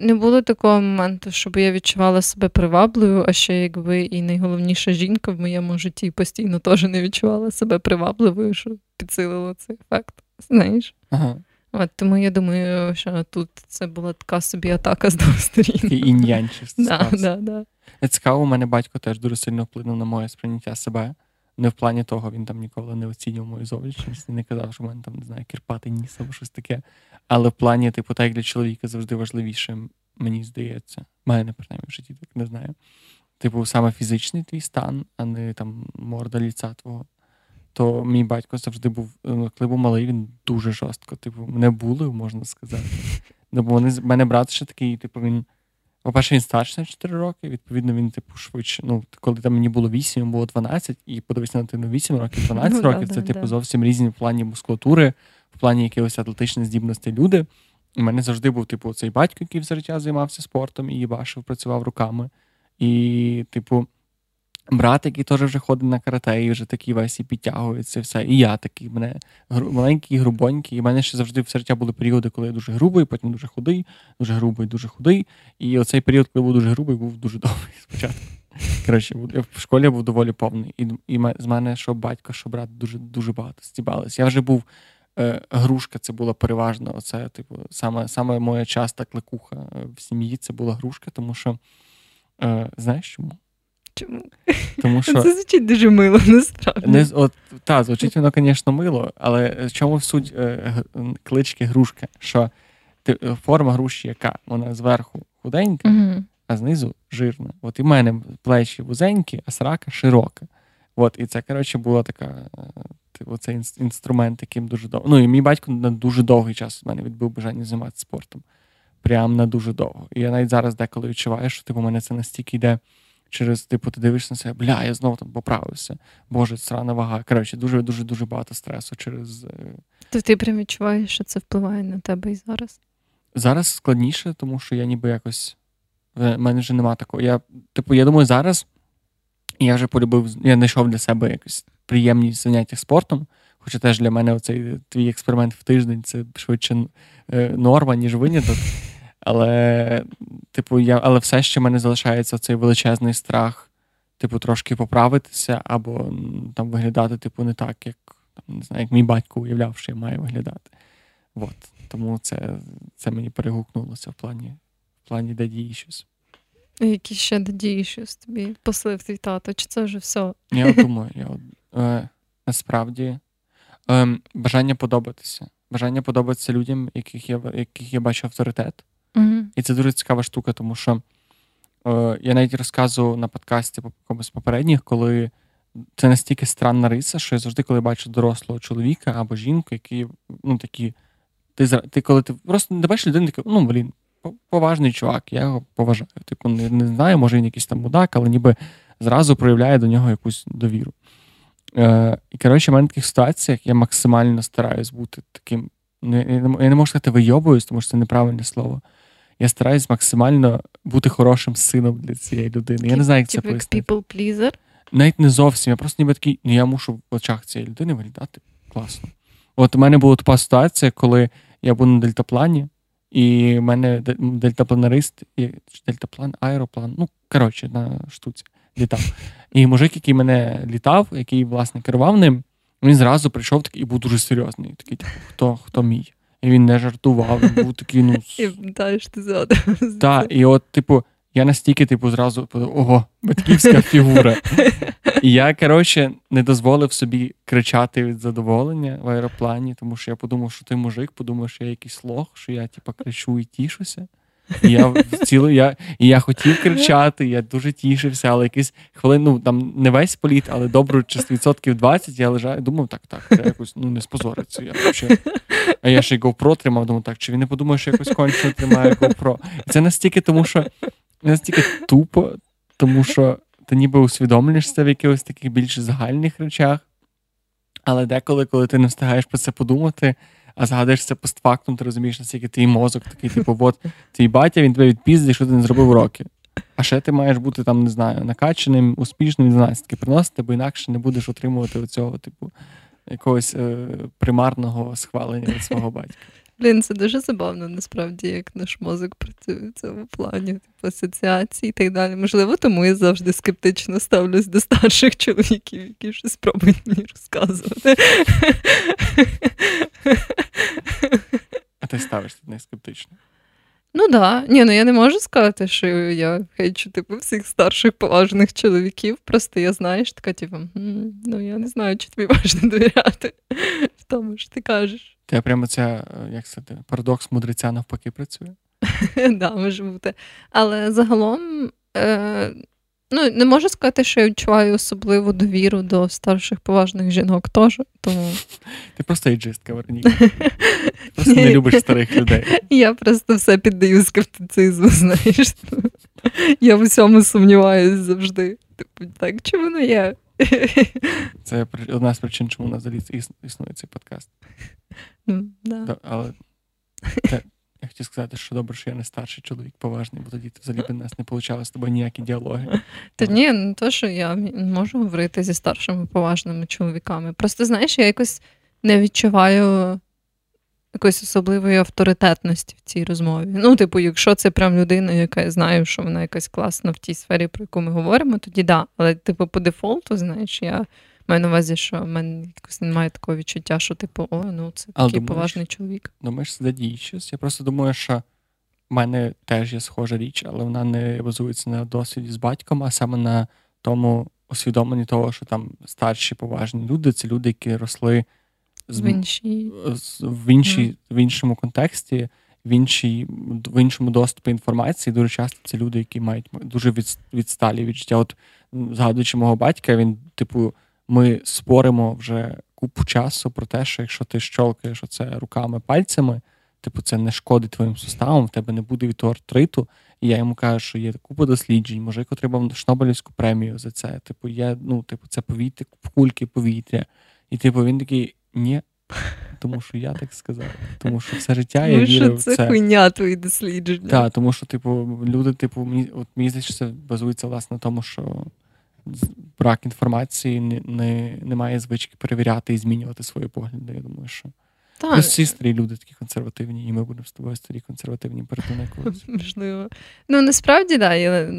Не було такого моменту, щоб я відчувала себе приваблою, а ще якби і найголовніша жінка в моєму житті постійно теж не відчувала себе привабливою, що підсилило цей ефект, знаєш. От, тому я думаю, що тут це була така собі атака з двох сторін. Такий ін'янчість. Цікаво, у мене батько теж дуже сильно вплинув на моє сприйняття себе. Не в плані того, він там ніколи не оцінював мою зовнішність, не казав, що в мене там, не знаю, кірпатий ніс або щось таке. Але в плані, типу, так для чоловіка завжди важливіше, мені здається. Мене, принаймні, в житті так не знаю. Типу, саме фізичний твій стан, а не там морда ліця твого. То мій батько завжди був, коли був малий, він дуже жорстко. Типу, мене булив, можна сказати. Ну, бо в мене брат ще такий, типу, він... По-перше, він старший на 4 роки, відповідно, він, типу, швидше. Ну, коли там мені було 8, йому було 12, і подивися на ти, ну, 8 років, 12 років, це, типу, зовсім різні в плані мускулатури, в плані якихось атлетичних здібностей люди. У мене завжди був, типу, цей батько, який все життя займався спортом і їбашив, працював руками. І, типу, брат, який теж вже ходить на карате, і вже такий весь і підтягується, все. І я такий, мене маленький, грубонький. І в мене ще завжди все життя були періоди, коли я дуже грубий, потім дуже худий, дуже грубий, дуже худий. І оцей період, коли я був дуже грубий, був дуже довгий спочатку. Коротше, я в школі був доволі повний. І з мене, що батько, що брат, дуже багато стібались. Я вже був... Грушка, це була переважно оце, типу, саме моя часта кликуха в сім'ї, це була грушка, тому що, знаєш чому? Чому? Тому що... Це звучить дуже мило, насправді. Так, звучить воно, звісно, мило, але чому суть клички грушка? Що форма груші яка? Вона зверху худенька, угу. а знизу жирна. От і в мене плечі вузенькі, а срака широка. От, і це, коротше, була така... Оцей інструмент, яким дуже довго... Ну, і мій батько на дуже довгий час у мене відбив бажання займатися спортом. Прям на дуже довго. І я навіть зараз деколи відчуваю, що типу, у мене це настільки йде через... Типу, ти дивишся на себе, бля, я знову там поправився. Боже, срана вага. Коротше, дуже-дуже багато стресу через... То ти прям відчуваєш, що це впливає на тебе і зараз? Зараз складніше, тому що я ніби якось... У мене вже нема такого. Я думаю, зараз... Я вже полюбив, я знайшов для себе якось приємність заняття спортом, хоча теж для мене оцей твій експеримент в тиждень це швидше норма, ніж виняток. Але, типу, але все ще в мене залишається цей величезний страх, типу, трошки поправитися або там виглядати, типу, не так, як там, не знаю, як мій батько уявляв, що я маю виглядати. От. Тому це мені перегукнулося в плані де дії щось. Які ще додії щось тобі послив твій тато? Чи це вже все? Я думаю, насправді бажання подобатися. Бажання подобатися людям, яких я бачу авторитет. Угу. І це дуже цікава штука, тому що я навіть розказував на подкасті по якомусь попередніх, коли це настільки странна риса, що я завжди, коли бачу дорослого чоловіка або жінку, які, ну, такі, ти коли ти просто не бачиш людину, такий, ну, блін, поважний чувак, я його поважаю. Типу, не знаю, може він якийсь там мудак, але ніби зразу проявляє до нього якусь довіру. І, коротше, в мене в таких ситуаціях я максимально стараюсь бути таким... Я не можу сказати вийобуюсь, тому що це неправильне слово. Я стараюсь максимально бути хорошим сином для цієї людини. Я не знаю, як це пояснити. People pleaser? Навіть не зовсім. Я просто ніби такий, я мушу в очах цієї людини виглядати класно. От у мене була така ситуація, коли я був на дельтаплані, і в мене дельтапланарист, аероплан, ну, коротше, на штуці літав. І мужик, який мене літав, який, власне, керував ним, він зразу прийшов такий, і був дуже серйозний. Такий, типу, хто мій? І він не жартував, він був такий, ну... І даєш ти згадав. Так, і от, типу, я настільки, типу, зразу подумав, ого, батьківська фігура. І я, коротше, не дозволив собі кричати від задоволення в аероплані, тому що я подумав, що ти мужик, подумав, що я якийсь лох, що я, типу, кричу і тішуся. І я хотів кричати, я дуже тішився, але якийсь хвилин, ну, там, не весь політ, але добру частину, 20%, я лежав і думав, я якось, не спозориться. А я ще й GoPro тримав, думав, так, чи він не подумає, що я якось кончено тримаю GoPro. І це настільки, тому що, настільки тупо, тому що ти ніби усвідомлюєшся в якихось таких більш загальних речах, але деколи, коли ти не встигаєш про це подумати, а згадаєш це постфактум, ти розумієш, наскільки твій мозок такий, типу, от твій батя, він тебе відпіздить, що ти не зробив уроки. А ще ти маєш бути, там, не знаю, накачаним, успішним, відзнацьки приносити, бо інакше не будеш отримувати оцього, типу, якогось примарного схвалення від свого батька. Блін, це дуже забавно, насправді, як наш мозок працює в цьому плані, типу, асоціації і так далі. Можливо, тому я завжди скептично ставлюсь до старших чоловіків, які щось спробують мені розказувати. А ти ставишся до них скептично? Ну так. Да. Я не можу сказати, що я хейчу, типу, всіх старших поважних чоловіків. Просто я, знаєш, така, типу, я не знаю, чи тобі важливо довіряти в тому, що ти кажеш. Та прямо ця, як сказати, парадокс мудреця навпаки працює? Так, може бути. Але загалом, не можу сказати, що я відчуваю особливу довіру до старших поважних жінок теж, тому... Ти просто ейджистка, Вороніка. Ти просто не любиш старих людей. Я просто все піддаю скептицизму, знаєш. Я в усьому сумніваюсь завжди. Типу, так, чи воно є? Це одна з причин, чому у нас існує цей подкаст. Да. Але я хотів сказати, що добре, що я не старший чоловік поважний, бо тоді взагалі б нас не вийшло з тобою ніякі діалоги. Та ні, не то, що я можу говорити зі старшими поважними чоловіками. Просто, знаєш, я якось не відчуваю якоїсь особливої авторитетності в цій розмові. Ну, типу, якщо це прям людина, яка я знаю, що вона якась класна в тій сфері, про яку ми говоримо, тоді да. Але, типу, по дефолту, знаєш, я маю на увазі, що в мене якось немає такого відчуття, що, типу, о, ну, це такий поважний чоловік. Думаєш, це діє щось? Я просто думаю, що в мене теж є схожа річ, але вона не базується на досвіді з батьком, а саме на тому усвідомленні того, що там старші поважні люди, це люди, які росли в іншому контексті, в іншому доступі інформації. Дуже часто це люди, які мають дуже відсталі від життя. От, згадуючи мого батька, він, типу, ми споримо вже купу часу про те, що якщо ти щолкаєш оце руками, пальцями, типу, це не шкодить твоїм суставам, в тебе не буде від того артриту. І я йому кажу, що є купа досліджень, може, яку отримав Шнобелівську премію за це. Типу, є, ну, типу, це повітря, кульки повітря. І, типу, він такий: ні, тому що я так сказав. Тому що все життя я вірив в це. Це хуйня твої дослідження. Так, тому що, типу, люди, типу, мені здається, що це базується, власне, на тому, що брак інформації, немає звички перевіряти і змінювати свої погляди. Я думаю, що всі старі люди такі консервативні, і ми будемо з тобою старі консервативні перетини колись. Можливо. Ну, насправді, да, я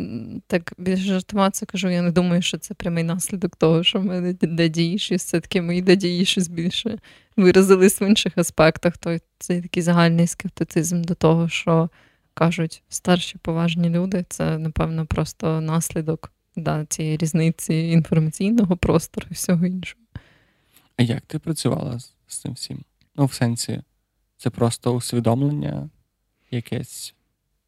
так більш жартома це кажу, я не думаю, що це прямий наслідок того, що в мене дадіїші, все-таки мої дадіїші більше виразились в інших аспектах. Тобто це такий загальний скептицизм до того, що кажуть старші поважні люди, це, напевно, просто наслідок цієї різниці інформаційного простору і всього іншого. А як ти працювала з цим всім? Ну, в сенсі, це просто усвідомлення якесь?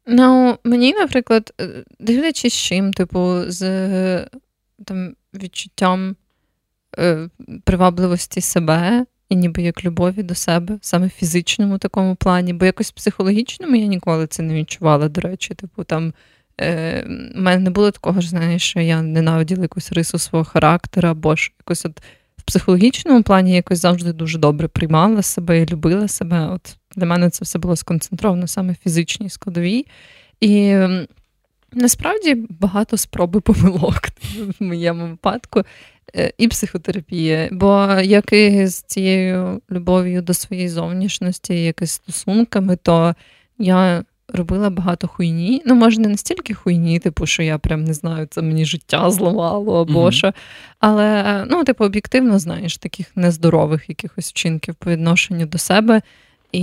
Ну, мені, наприклад, дивлячись з чим, типу, з там, відчуттям привабливості себе і ніби як любові до себе, саме в фізичному такому плані, бо якось в психологічному я ніколи це не відчувала, до речі, типу, там, в мене не було такого, знаєш, що я ненавиділа якусь рису свого характера, або ж якось от в психологічному плані я якось завжди дуже добре приймала себе і любила себе. От для мене це все було сконцентровано саме в фізичній складовій. І насправді багато спроби помилок в моєму випадку і психотерапія. Бо як і з цією любов'ю до своєї зовнішності, як і з стосунками, то я робила багато хуйні. Ну, може, не настільки хуйні, типу, що я прям не знаю, це мені життя зламало або що. Але, ну, типу, об'єктивно, знаєш, таких нездорових якихось вчинків по відношенню до себе. І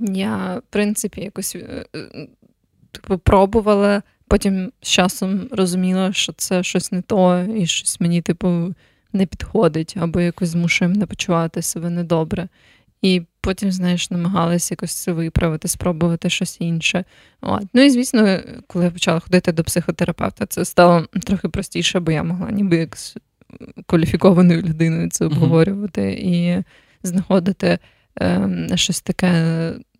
я, в принципі, якось типу, пробувала, потім з часом розуміла, що це щось не то і щось мені, типу, не підходить або якось змушує мене почувати себе недобре. І потім, знаєш, намагалась якось це виправити, спробувати щось інше. От. Ну і, звісно, коли я почала ходити до психотерапевта, це стало трохи простіше, бо я могла ніби як з кваліфікованою людиною це обговорювати і знаходити щось таке,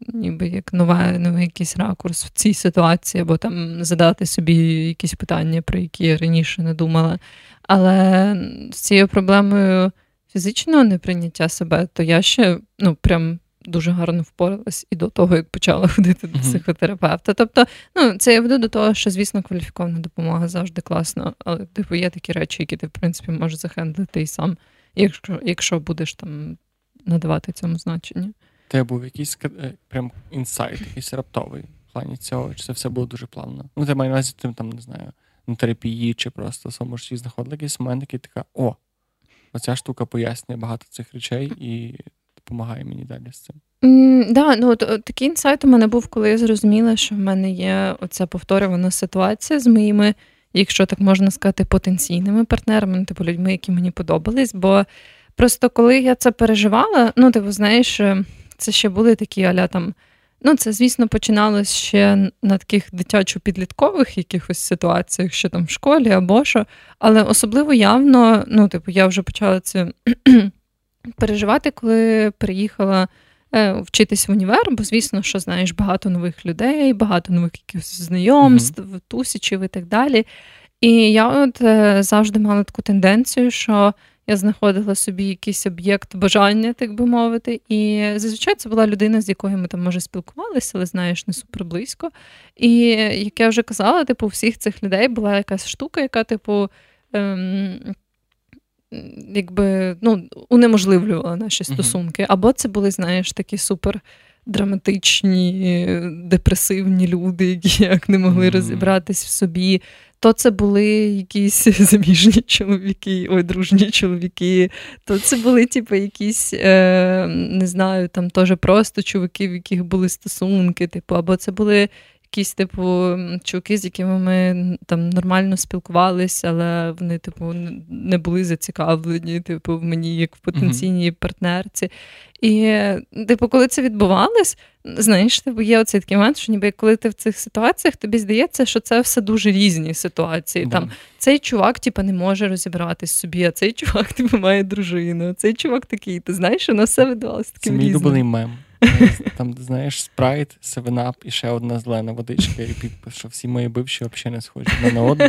ніби як новий якийсь ракурс в цій ситуації, або там задати собі якісь питання, про які я раніше не думала. Але з цією проблемою фізичного неприйняття себе, то я ще, ну, прям дуже гарно впоралась і до того, як почала ходити до психотерапевта. Тобто, ну, це я веду до того, що, звісно, кваліфікована допомога завжди класно, але, типу, є такі речі, які ти, в принципі, можеш захендлити і сам, якщо будеш там надавати цьому значення. Ти був якийсь прям інсайт, якийсь раптовий в плані цього, чи це все було дуже плавно? Ну, ти маю на увазі, ти там, не знаю, на терапії, чи просто саме ж знаходила якийсь момент, який така, о, оця штука пояснює багато цих речей і допомагає мені далі з цим. Да, ну, такий інсайт у мене був, коли я зрозуміла, що в мене є оця повторювана ситуація з моїми, якщо так можна сказати, потенційними партнерами, типу людьми, які мені подобались, бо просто коли я це переживала, ну, ти знаєш, це ще були такі а-ля там, ну, це, звісно, починалось ще на таких дитячо-підліткових якихось ситуаціях, що там в школі або що, але особливо явно, ну, типу, я вже почала це переживати, коли приїхала вчитись в універ, бо, звісно, що, знаєш, багато нових людей, багато нових якихось знайомств, тусічів і так далі. І я от завжди мала таку тенденцію, що я знаходила собі якийсь об'єкт бажання, так би мовити, і зазвичай це була людина, з якою ми там, може, спілкувалися, але, знаєш, не супер близько. І, як я вже казала, типу, у всіх цих людей була якась штука, яка, типу, якби, ну, унеможливлювала наші стосунки. Або це були, знаєш, такі супер драматичні, депресивні люди, які як не могли розібратись в собі. То це були якісь заміжні чоловіки, ой, дружні чоловіки, то це були, типу, якісь, не знаю, там теж просто чуваки, в яких були стосунки, типу, або це були якісь, типу, чуваки, з якими ми там нормально спілкувалися, але вони, типу, не були зацікавлені, типу, в мені, як в потенційній партнерці. І, типу, коли це відбувалось, знаєш, типу, є оцей такий момент, що ніби коли ти в цих ситуаціях, тобі здається, що це все дуже різні ситуації. Там цей чувак, типу, не може розібратись собі, а цей чувак, типу, має дружину, а цей чувак такий, ти знаєш, воно все видавалося таким різним. Це мій улюблений мем. Там, знаєш, спрайт, 7-up і ще одна зелена водичка, і підпис, що всі мої бивші взагалі не схожі на одну.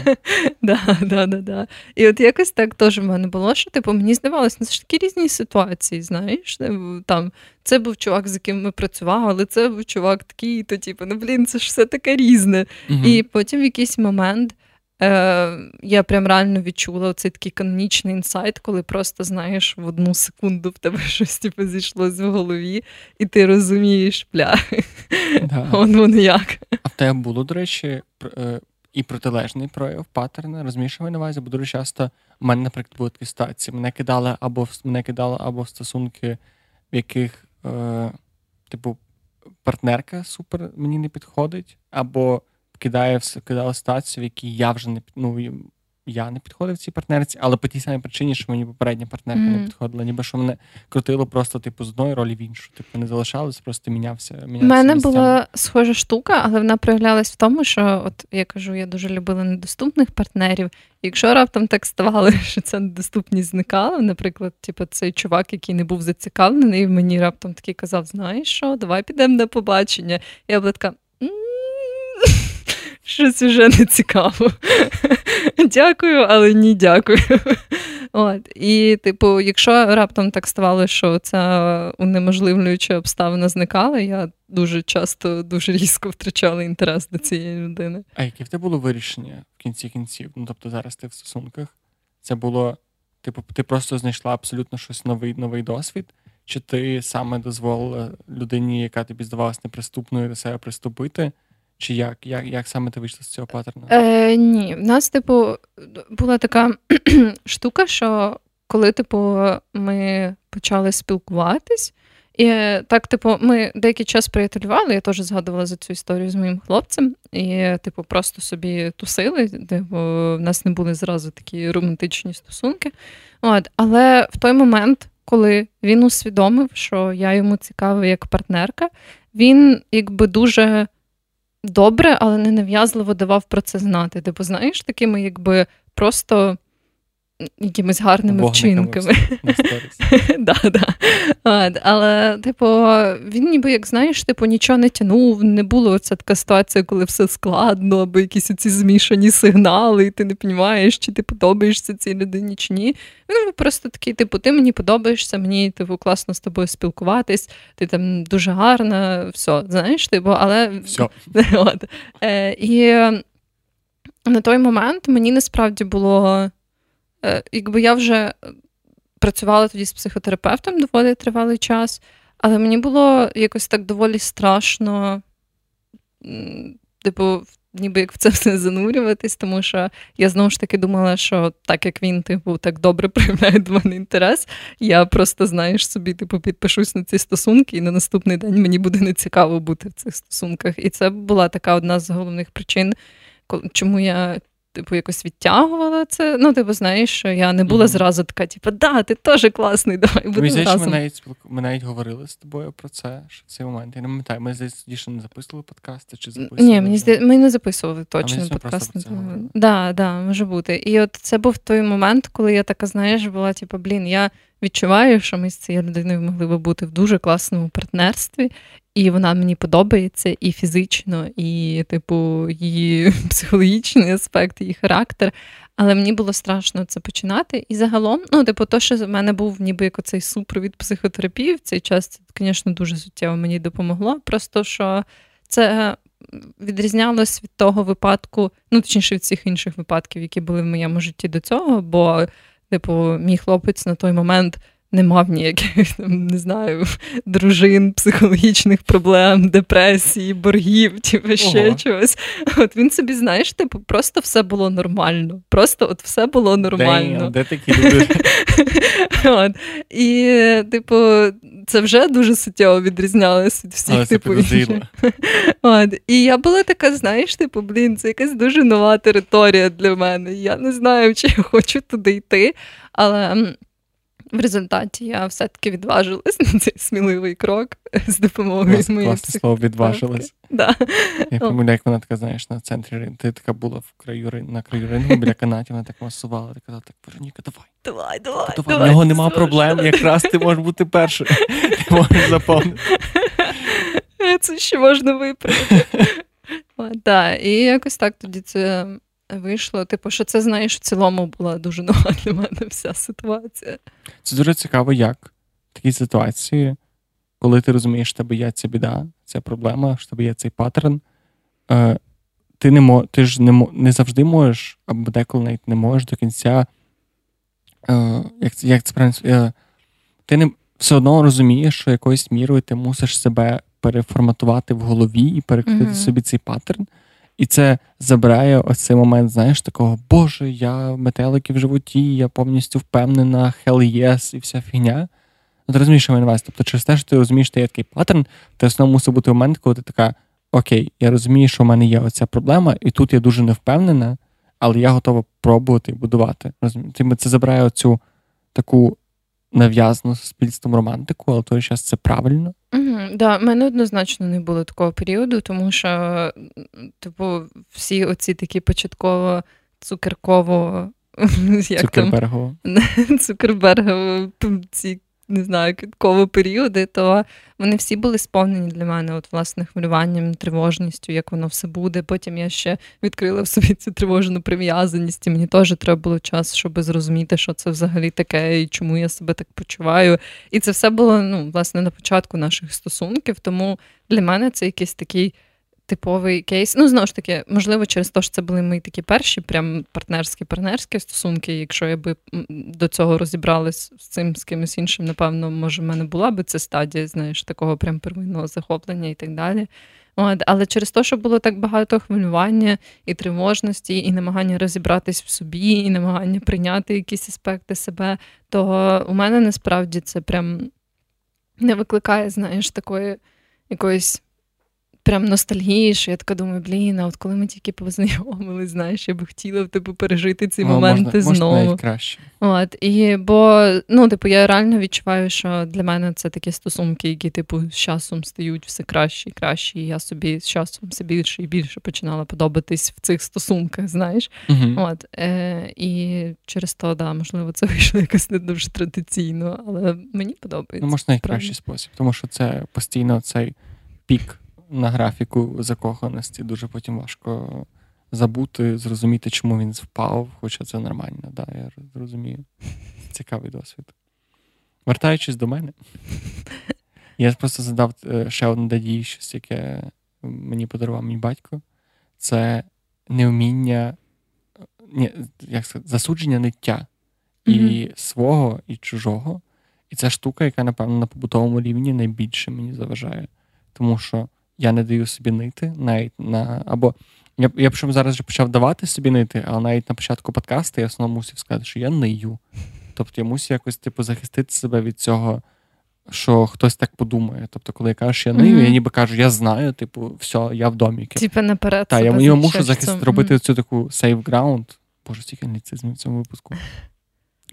Да. І от якось так теж в мене було, що, типу, мені здавалося, ну, це ж такі різні ситуації, знаєш, там, це був чувак, з яким ми працювали, але це був чувак такий, то, типу, ну, блін, це ж все таке різне. І потім в якийсь момент я прям реально відчула цей такий канонічний інсайт, коли просто, знаєш, в одну секунду в тебе щось типу, зійшлося в голові, і ти розумієш, бля, воно як. А в тебе було, до речі, і протилежний прояв паттерна, розумієш, на увазі, бо дуже часто в мене, наприклад, були такі ситуації. Мене кидали або в стосунки, в яких, типу, партнерка супер мені не підходить, або кидала ситуацію, в якій я вже не підходив цій партнерці, але по тій самій причині, що мені попередня партнерка не підходила, ніби що мене крутило просто типу з одної ролі в іншу, типу не залишалось, просто мінявся. У мене була схожа штука, але вона проявлялась в тому, що от я кажу, я дуже любила недоступних партнерів. Якщо раптом так ставало, що ця недоступність зникала, наприклад, типу, цей чувак, який не був зацікавлений, мені раптом такий казав: "Знаєш що, давай підемо на побачення". Я була така: щось вже не цікаво. Дякую, але ні, дякую. От. І, типу, якщо раптом так ставало, що ця унеможливлююча обставина зникала, я дуже часто, дуже різко втрачала інтерес до цієї людини. А яке в тебе було вирішення в кінці кінців? Ну, тобто зараз ти в стосунках. Це було, типу, ти просто знайшла абсолютно щось новий досвід? Чи ти саме дозволила людині, яка тобі здавалась неприступною, до себе приступити? Чи як саме ти вийшла з цього паттерну? Ні, в нас, типу, була така штука, що коли, типу, ми почали спілкуватись, і так, типу, ми деякий час приятелювали, я теж згадувала за цю історію з моїм хлопцем, і, типу, просто собі тусили, типу, в нас не були зразу такі романтичні стосунки. От, але в той момент, коли він усвідомив, що я йому цікава як партнерка, він, якби, дуже добре, але не нав'язливо давав про це знати. Типу, знаєш, такими якби просто якимись гарними вчинками. Але, типу, він ніби, як знаєш, типу, нічого не тянув, не було оця така ситуація, коли все складно, або якісь оці змішані сигнали, і ти не розумієш, чи ти подобаєшся цій людині, чи ні. Він просто такий, типу, ти мені подобаєшся, мені, типу, класно з тобою спілкуватись, ти там дуже гарна, все, знаєш, типу, але... Все. І на той момент мені насправді було... Якби я вже працювала тоді з психотерапевтом доволі тривалий час, але мені було якось так доволі страшно, типу, ніби як в це все занурюватись, тому що я знову ж таки думала, що так як він, типу, так добре проявляє до мене інтерес, я просто, знаєш, собі, типу, підпишусь на ці стосунки, і на наступний день мені буде нецікаво бути в цих стосунках. І це була така одна з головних причин, чому я... Типу, якось відтягувала це. Ну, типу, знаєш, що я не була зразу така, типу, да, ти теж класний, давай будемо разом. Ми навіть говорили з тобою про це, що цей момент. Я не пам'ятаю, ми здесь не записували подкасти, чи записували? Ні, ми не записували точно подкасти. Да, може бути. І от це був той момент, коли я така, знаєш, була, типу, блін, я відчуваю, що ми з цією людиною могли би бути в дуже класному партнерстві, і вона мені подобається і фізично, і, типу, її психологічний аспект, її характер. Але мені було страшно це починати. І загалом, ну, типу, то, що в мене був ніби як оцей супровід психотерапії в цей час, це, звісно, дуже суттєво мені допомогло. Просто, що це відрізнялось від того випадку, ну, точніше, від всіх інших випадків, які були в моєму житті до цього, бо Типу, мій хлопець на той момент не мав ніяких, там, не знаю, дружин, психологічних проблем, депресії, боргів, чи ще чогось. От він собі, знаєш, типу, просто все було нормально. Просто от все було нормально. Де такі люди? От. І, типу, це вже дуже суттєво відрізнялося від всіх, але типу, інших. От. І я була така, знаєш, типу, блін, це якась дуже нова територія для мене. Я не знаю, чи я хочу туди йти, але... В результаті я все-таки відважилась на цей сміливий крок з допомогою моєї психотерапевтки. Слово «відважилась». Да. Я пам'ятаю, як вона така, знаєш, на центрі, ти така була в краю, на краю рингу, біля канатів, вона так масувала, ти казала, так, Вороніка, давай. В нього нема проблем, якраз ти можеш бути першим. Ти можеш заповнити. Це ще можна виправити. Так, і якось так тоді це... Вийшло, типу, що це, знаєш, в цілому була дуже нова для мене вся ситуація. Це дуже цікаво, як в такій ситуації, коли ти розумієш, що в тебе є ця біда, ця проблема, що в тебе є цей паттерн, ти ж не завжди можеш, або деколи навіть не можеш до кінця, як це правильно, ти не, все одно розумієш, що якоюсь мірою ти мусиш себе переформатувати в голові і перекрити собі цей паттерн. І це забирає оцей момент, знаєш, такого, боже, я метелики в животі, я повністю впевнена, hell yes і вся фігня. Ну, ти розумієш, що я маю на увазі. Тобто через те, що ти розумієш, що є такий паттерн, ти основно мусив бути момент, коли ти така, окей, я розумію, що в мене є оця проблема, і тут я дуже не впевнена, але я готова пробувати і будувати. Розумієш? Це забирає оцю таку нав'язану суспільством романтику, але в той час це правильно. Да, в мене однозначно не було такого періоду, тому що типу, всі оці такі початково цукерково... Цукербергово. Ці, не знаю, квіткові періоди, то вони всі були сповнені для мене, от, власне, хвилюванням, тривожністю, як воно все буде. Потім я ще відкрила в собі цю тривожну прив'язаність, і мені теж треба було час, щоб зрозуміти, що це взагалі таке, і чому я себе так почуваю. І це все було, ну, власне, на початку наших стосунків, тому для мене це якийсь такий типовий кейс. Ну, знову ж таки, можливо, через те, що це були мої такі перші прям партнерські стосунки, якщо я би до цього розібралась з цим, з кимось іншим, напевно, може, в мене була би ця стадія, знаєш, такого прям первинного захоплення і так далі. От, але через те, що було так багато хвилювання і тривожності, і намагання розібратись в собі, і намагання прийняти якісь аспекти себе, то у мене насправді це прям не викликає, знаєш, такої якоїсь прям ностальгієш, я така думаю, блін, а от коли ми тільки познайомились, знаєш, я би хотіла, типу, пережити ці моменти знову. Можна навіть краще. От, і, бо, ну, типу, я реально відчуваю, що для мене це такі стосунки, які, типу, з часом стають все краще і краще, і я собі з часом все більше і більше починала подобатись в цих стосунках, знаєш. От, і через то, да, можливо, це вийшло якось не дуже традиційно, але мені подобається. Ну, можна найкращий спосіб, тому що це постійно цей пік на графіку закоханості дуже потім важко забути, зрозуміти, чому він впав, хоча це нормально, да, я розумію. Цікавий досвід. Вертаючись до мене, я просто задав ще одне надії, щось, яке мені подарував мій батько. Це неуміння, засудження ниття і свого, і чужого. І це штука, яка, напевно, на побутовому рівні найбільше мені заважає. Тому що я не даю собі нити, навіть на... Або я б зараз вже почав давати собі нити, але навіть на початку подкасту я основно мусив сказати, що я нию. Тобто я мусив якось типу захистити себе від цього, що хтось так подумає. Тобто, коли я кажу, що я нию, я ніби кажу, я знаю, типу, все, я в доміки. Типа наперед. Так, я мушу захистити, робити цю таку safe ground. Боже, стільки англіцизмів в цьому випуску.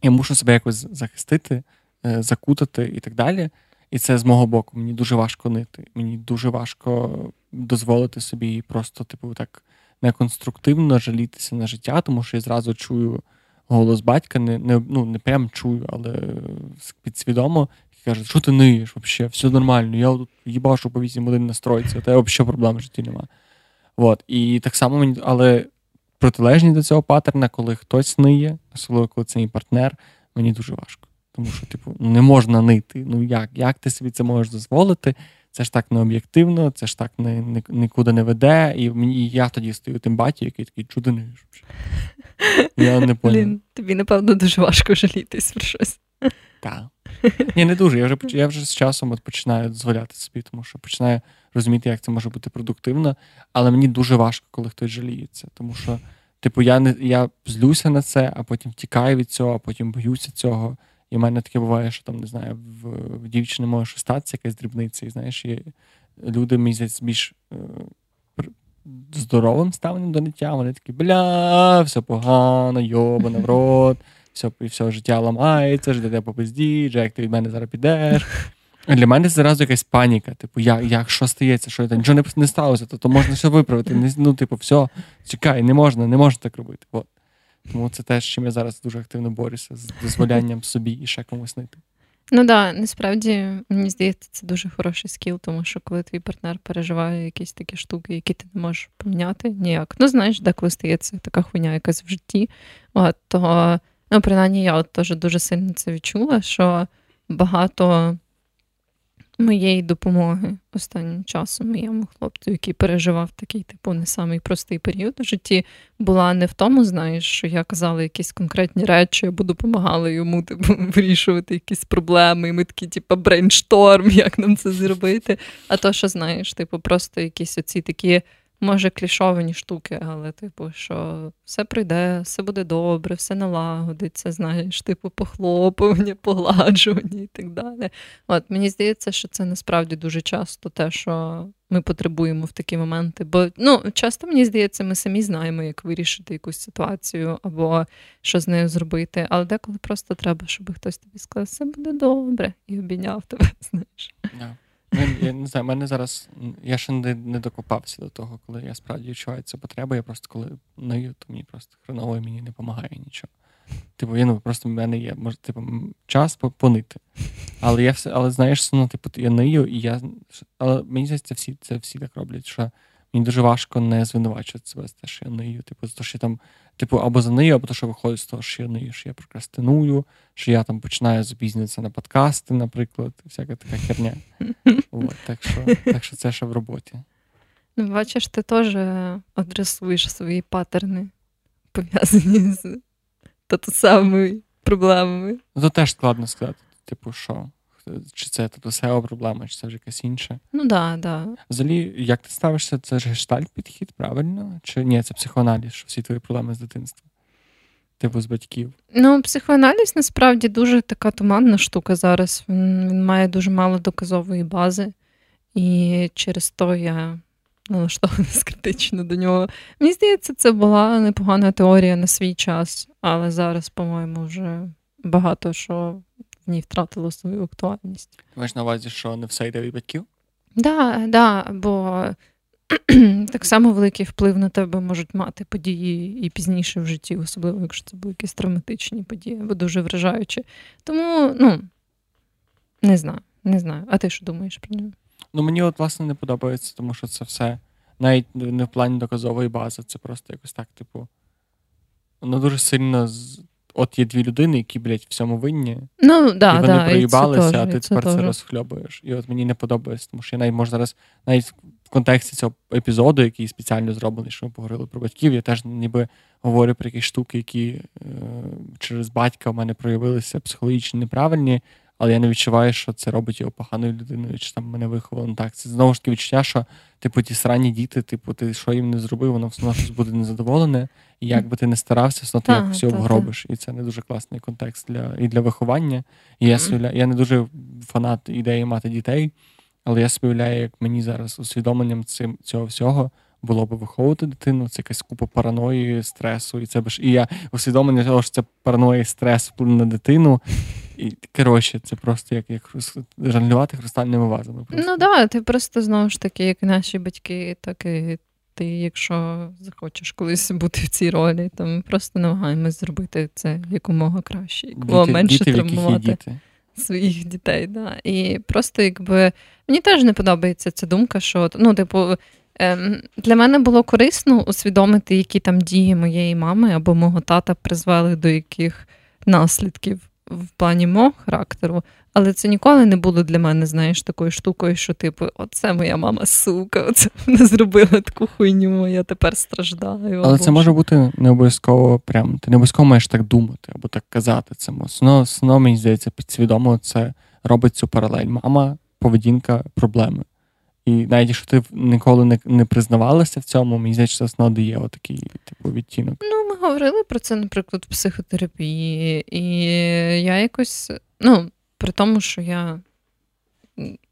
Я мушу себе якось захистити, закутати і так далі. І це з мого боку. Мені дуже важко нити. Мені дуже важко дозволити собі просто, типу, так неконструктивно жалітися на життя, тому що я зразу чую голос батька, не прям чую, але підсвідомо, і кажуть, що ти ниєш взагалі, все нормально, я тут їбашу по 8 годин на стройці, у тебе взагалі проблем в житті нема. От. І так само мені, але протилежність до цього паттерна, коли хтось ниє, особливо коли це мій партнер, мені дуже важко. Тому що, типу, не можна нити. Ну як ти собі це можеш дозволити? це ж так не об'єктивно, це ж так нікуди не веде, і я тоді стою тим батьком, який такий чудний. Я не поняв. Блін, тобі, напевно, дуже важко жалітись про щось. Так. Ні, не дуже. Я вже з часом починаю дозволяти собі, тому що починаю розуміти, як це може бути продуктивно, але мені дуже важко, коли хтось жаліється, тому що типу, я злюся на це, а потім тікаю від цього, а потім боюся цього. І в мене таке буває, що там, не знаю, в дівчини може щось статися, якась дрібниця, і знаєш, і люди місяць більш здоровим ставленням до ниття, вони такі, бля, все погано, йобана в рот, все життя ламається, життя по пизді, Джек, ти від мене зараз підеш. Для мене це зразу якась паніка. Типу, як що стається, що я нічого не сталося, то можна все виправити. Ну, типу, все, чекай, не можна так робити. От. Тому це те, з чим я зараз дуже активно борюся, з дозволянням собі і ще комусь знайти. Ну так, насправді, мені здається, це дуже хороший скіл, тому що коли твій партнер переживає якісь такі штуки, які ти не можеш поміняти, ніяк. Ну, знаєш, деколи стається така хуйня якась в житті, то, ну, принаймні, я теж дуже сильно це відчула, що багато моєї допомоги останнім часом моєму хлопцю, який переживав такий, типу, не самий простий період у житті, була не в тому, знаєш, що я казала якісь конкретні речі, або допомагала йому, типу, вирішувати якісь проблеми, і ми такі, типу, брейншторм, як нам це зробити, а то, що, знаєш, типу, просто якісь оці такі, може, клішовані штуки, але, типу, що все пройде, все буде добре, все налагодиться, знаєш, типу, похлопування, погладжування і так далі. От, мені здається, що це насправді дуже часто те, що ми потребуємо в такі моменти, бо, ну, часто, мені здається, ми самі знаємо, як вирішити якусь ситуацію або що з нею зробити, але деколи просто треба, щоб хтось тобі сказав, все буде добре, і обійняв тебе, знаєш. Yeah. Я не знаю, мене зараз, я ще не докопався до того, коли я справді відчуваю цю потребу, я просто коли ною, то мені просто хреново, мені не допомагає нічого. Типу, я, ну, просто в мене є, може, типу, час понити. Але я все, але знаєш, все одно, типу, я ною, і я, але мені здається, це всі так роблять, що мені дуже важко не звинувачувати себе за те, що я ною, типу, за те, що я там, типу, або за нею, або те, що виходить з того, що я ною, що я прокрастиную, що я там починаю запізнюватися на подкасти, наприклад, всяка така херня. От, так що це ще в роботі. Ну, бачиш, ти теж адресуєш свої паттерни, пов'язані з татусевими проблемами. Ну, то теж складно сказати, типу, що? Чи це татусева проблема, чи це вже якась інша? Ну, да. Взагалі, як ти ставишся, це ж гештальт-підхід, правильно? Чи ні, це психоаналіз, що всі твої проблеми з дитинства? Типу з батьків? Ну, психоаналіз, насправді, дуже така туманна штука зараз. Він має дуже мало доказової бази. І через то я налаштована скептично до нього. Мені здається, це була непогана теорія на свій час, але зараз, по-моєму, вже багато що в ній втратило свою актуальність. Ти маєш на увазі, що не все йде від батьків? Да, бо так само великий вплив на тебе можуть мати події і пізніше в житті, особливо, якщо це були якісь травматичні події, або дуже вражаючі. Тому, ну, не знаю. А ти що думаєш про нього? Ну, мені, от, власне, не подобається, тому що це все, навіть не в плані доказової бази, це просто якось так, типу, воно дуже сильно... От є дві людини, які, блядь, в цьому винні. Ну, да, і вони проїбалися, а ти тепер це розхльобуєш. І от мені не подобається, тому що я навіть, може, зараз, навіть в контексті цього епізоду, який спеціально зроблений, що ми поговорили про батьків, я теж ніби говорю про якісь штуки, які через батька в мене проявилися психологічно неправильні, але я не відчуваю, що це робить його поганою людиною, чи там мене виховано так. Це знову ж таки відчуття, що, типу, ті срані діти, типу, ти що їм не зробив, воно все одно щось буде незадоволене, і як би ти не старався, все одно ти якось його вгробиш. І це не дуже класний контекст для виховання. І я не дуже фанат ідеї мати дітей, але я уявляю, як мені зараз усвідомленням цього всього було би виховувати дитину, це якась купа параної, стресу, і це б ж і я усвідомлення того, що це параної і стрес вплине на дитину. І, коротше, це просто як жонглювати хрустальними вазами. Просто. Ну да, ти просто, знову ж таки, як наші батьки, так і ти, якщо захочеш колись бути в цій ролі, то ми просто намагаємось зробити це якомога краще, якомога менше травмувати своїх дітей. Да. І просто, якби, мені теж не подобається ця думка, що, ну, типу, для мене було корисно усвідомити, які там дії моєї мами або мого тата призвели до яких наслідків в плані мого характеру, але це ніколи не було для мене, знаєш, такою штукою, що типу, оце моя мама, сука, оце вона зробила таку хуйню, я тепер страждаю. Але це може бути не обов'язково прям, ти не обов'язково маєш так думати або так казати цьому. Основно, мені здається, підсвідомо це робить цю паралель. Мама, поведінка, проблеми. І навіть якщо ти ніколи не признавалася в цьому, мені здається, що основно дає отакий типу відтінок. Ну, ми говорили про це, наприклад, в психотерапії, і я якось, ну, при тому, що я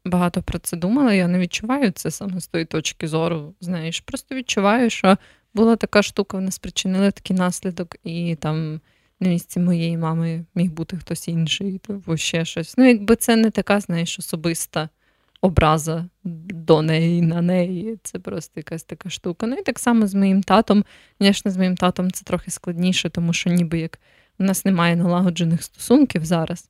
багато про це думала, я не відчуваю це саме з тої точки зору, знаєш, просто відчуваю, що була така штука, вона спричинила такий наслідок, і там на місці моєї мами міг бути хтось інший, або ще щось. Ну, якби це не така, знаєш, особиста образа до неї, на неї. Це просто якась така штука. Ну і так само з моїм татом. Звісно, з моїм татом це трохи складніше, тому що ніби як у нас немає налагоджених стосунків зараз.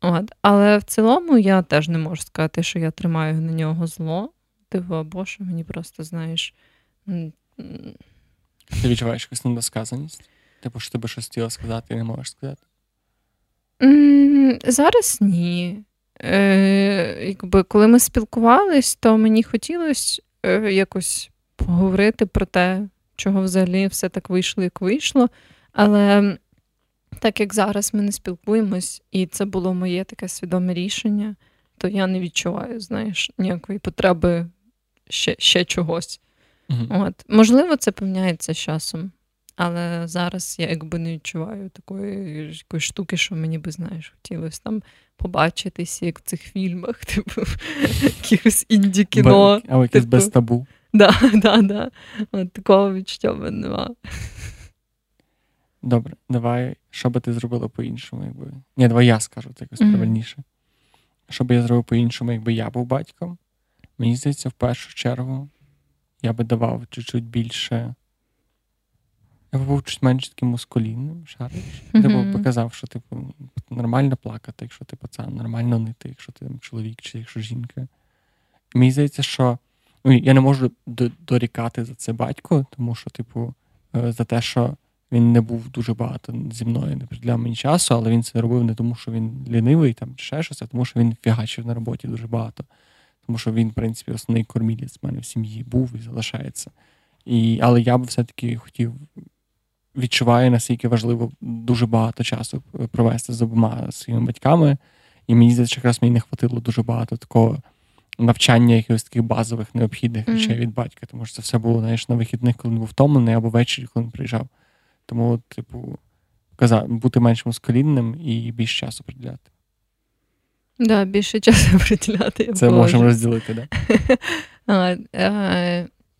От. Але в цілому я теж не можу сказати, що я тримаю на нього зло. Диво, або що мені просто, знаєш... Ти відчуваєш якусь недосказаність? Типу, що тебе щось хотіла сказати і не можеш сказати? Зараз ні. Якби, коли ми спілкувались, то мені хотілося якось поговорити про те, чого взагалі все так вийшло, як вийшло, але так як зараз ми не спілкуємось, і це було моє таке свідоме рішення, то я не відчуваю, знаєш, ніякої потреби ще чогось. Mm-hmm. От. Можливо, це поміняється з часом, але зараз я якби не відчуваю такої якоїсь штуки, що мені би, знаєш, хотілося там побачитися, як в цих фільмах, типу, якихось інді-кіно. А якесь без табу. Да. От такого відчуття в мене нема. Добре, давай, що би ти зробила по-іншому, якби... Ні, давай я скажу, це якось правильніше. Що би я зробив по-іншому, якби я був батьком? Мені здається, в першу чергу я би давав чуть-чуть більше... Я був чуть менш таким мускулінним, шариш. Ти б показав, що типу, нормально плакати, якщо ти пацан, нормально нити, якщо ти там, чоловік чи якщо жінка. Мені здається, що я не можу дорікати за це батьку, тому що, типу, за те, що він не був дуже багато зі мною, не приділяв мені часу, але він це робив не тому, що він лінивий там, чи ще щось, а тому, що він фігачив на роботі дуже багато. Тому що він, в принципі, основний кормілець в мене в сім'ї був і залишається. Але я б все-таки хотів. Відчуваю, наскільки важливо дуже багато часу провести з обома своїми батьками. І мені здається, якраз мені не хватило дуже багато такого навчання якихось таких базових необхідних речей від батька. Тому що це все було, знаєш, на вихідних, коли він був втомлений, або ввечері, коли він приїжджав. Тому, типу, бути менш мускулінним і більше часу приділяти. Так, да, більше часу приділяти. Це можемо розділити, так?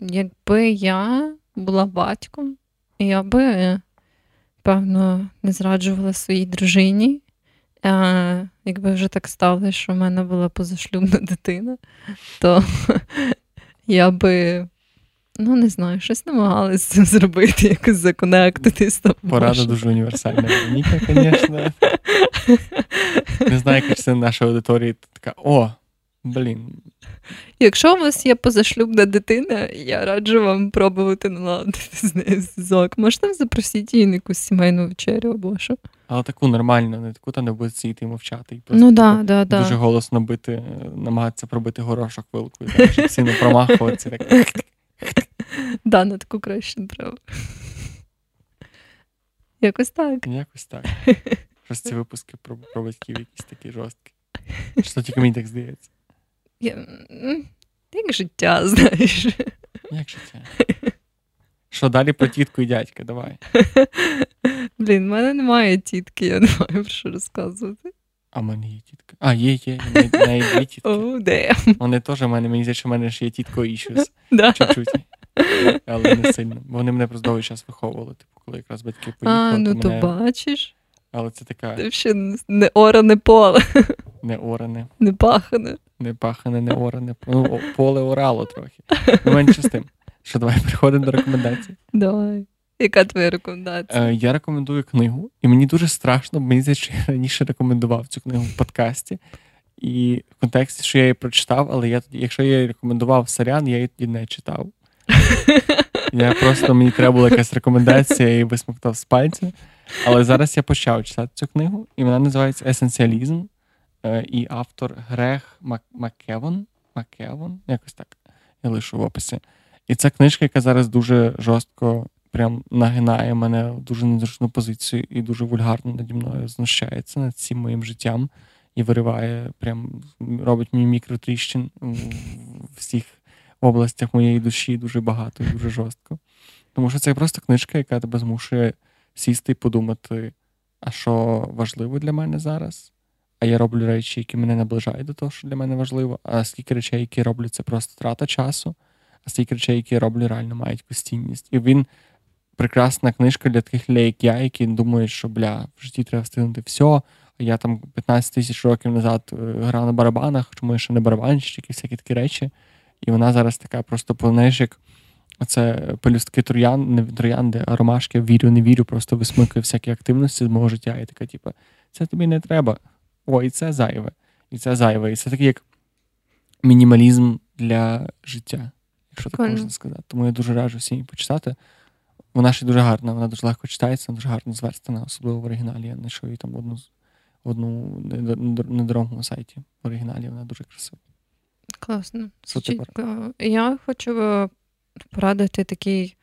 Якби я була батьком, я би, певно, не зраджувала своїй дружині, якби вже так сталося, що в мене була позашлюбна дитина, то я би, ну, не знаю, щось намагалась з цим зробити, якось законектитись. Порада дуже універсальна. Вороніка, звісно. Не знаю, як це наша аудиторія така, Якщо у вас є позашлюбна дитина, я раджу вам пробувати наладити з нею зв'язок. Можна запросити її на якусь сімейну вечерю або що? Але таку нормально, не таку, там не буде сидіти і мовчати. І просто дуже голосно бити, намагатися пробити горошок вилкою, щоб всі не промахуватися. На таку краще треба. Якось так. Щось ці випуски про батьків якісь такі жорсткі. Що тільки мені так здається. Як життя, знаєш. Як життя? Що далі про тітку і дядька, давай. Блін, в мене немає тітки, я не маю про що розказувати. А в мене є тітка. Є. В неї дві тітки. Вони теж в мене, мені здається, що в мене ж є тітко і щось. Чуть-чуть. Але не сильно. Вони мене просто довгий час виховували, типу, коли якраз батьки поїхали. То бачиш. Але це така... Ти ще не оране поле. Не оране. Не пахане. Не пахане, не оране. Ну, поле орало трохи. Ну, менше з тим. Що, давай переходимо до рекомендацій. Давай. Яка твоя рекомендація? Я рекомендую книгу. І мені дуже страшно, бо мені здається, що я раніше рекомендував цю книгу в подкасті. І в контексті, що я її прочитав, але якщо я її рекомендував сорян, я її тоді не читав. Мені треба була якась рекомендація, я її висмоктав з пальця. Але зараз я почав читати цю книгу, і вона називається «Essentialism», і автор Грег МакКеоун, якось так, я лишу в описі. І ця книжка, яка зараз дуже жорстко прям нагинає мене в дуже незручну позицію і дуже вульгарно наді мною знущається над цим моїм життям і вириває, прям робить мені мікротріщин у всіх областях моєї душі дуже багато і дуже жорстко. Тому що це просто книжка, яка тебе змушує сісти і подумати, а що важливо для мене зараз? А я роблю речі, які мене наближають до того, що для мене важливо. А скільки речей, які роблю, це просто трата часу. А стільки речей, які я роблю, реально мають постійність. І він прекрасна книжка для таких людей, як я, які думають, що, в житті треба встигнути все. А я там 15 тисяч років назад грав на барабанах, чому я ще не барабанщик і всякі такі речі. І вона зараз така просто, знаєш, як оце пелюстки троян, не троянди, а ромашки, вірю, не вірю, просто висмикую всякі активності з мого життя. І така, це тобі не треба. О, і це зайве, і це зайве. І це такий як мінімалізм для життя. Якщо так можна сказати. Тому я дуже раджу всім почитати. Вона ще дуже гарна, вона дуже легко читається, дуже гарно зверстана, особливо в оригіналі. Я знайшов її там одну на дорогому сайті. В оригіналі вона дуже красива. Класно. Я хочу порадити такий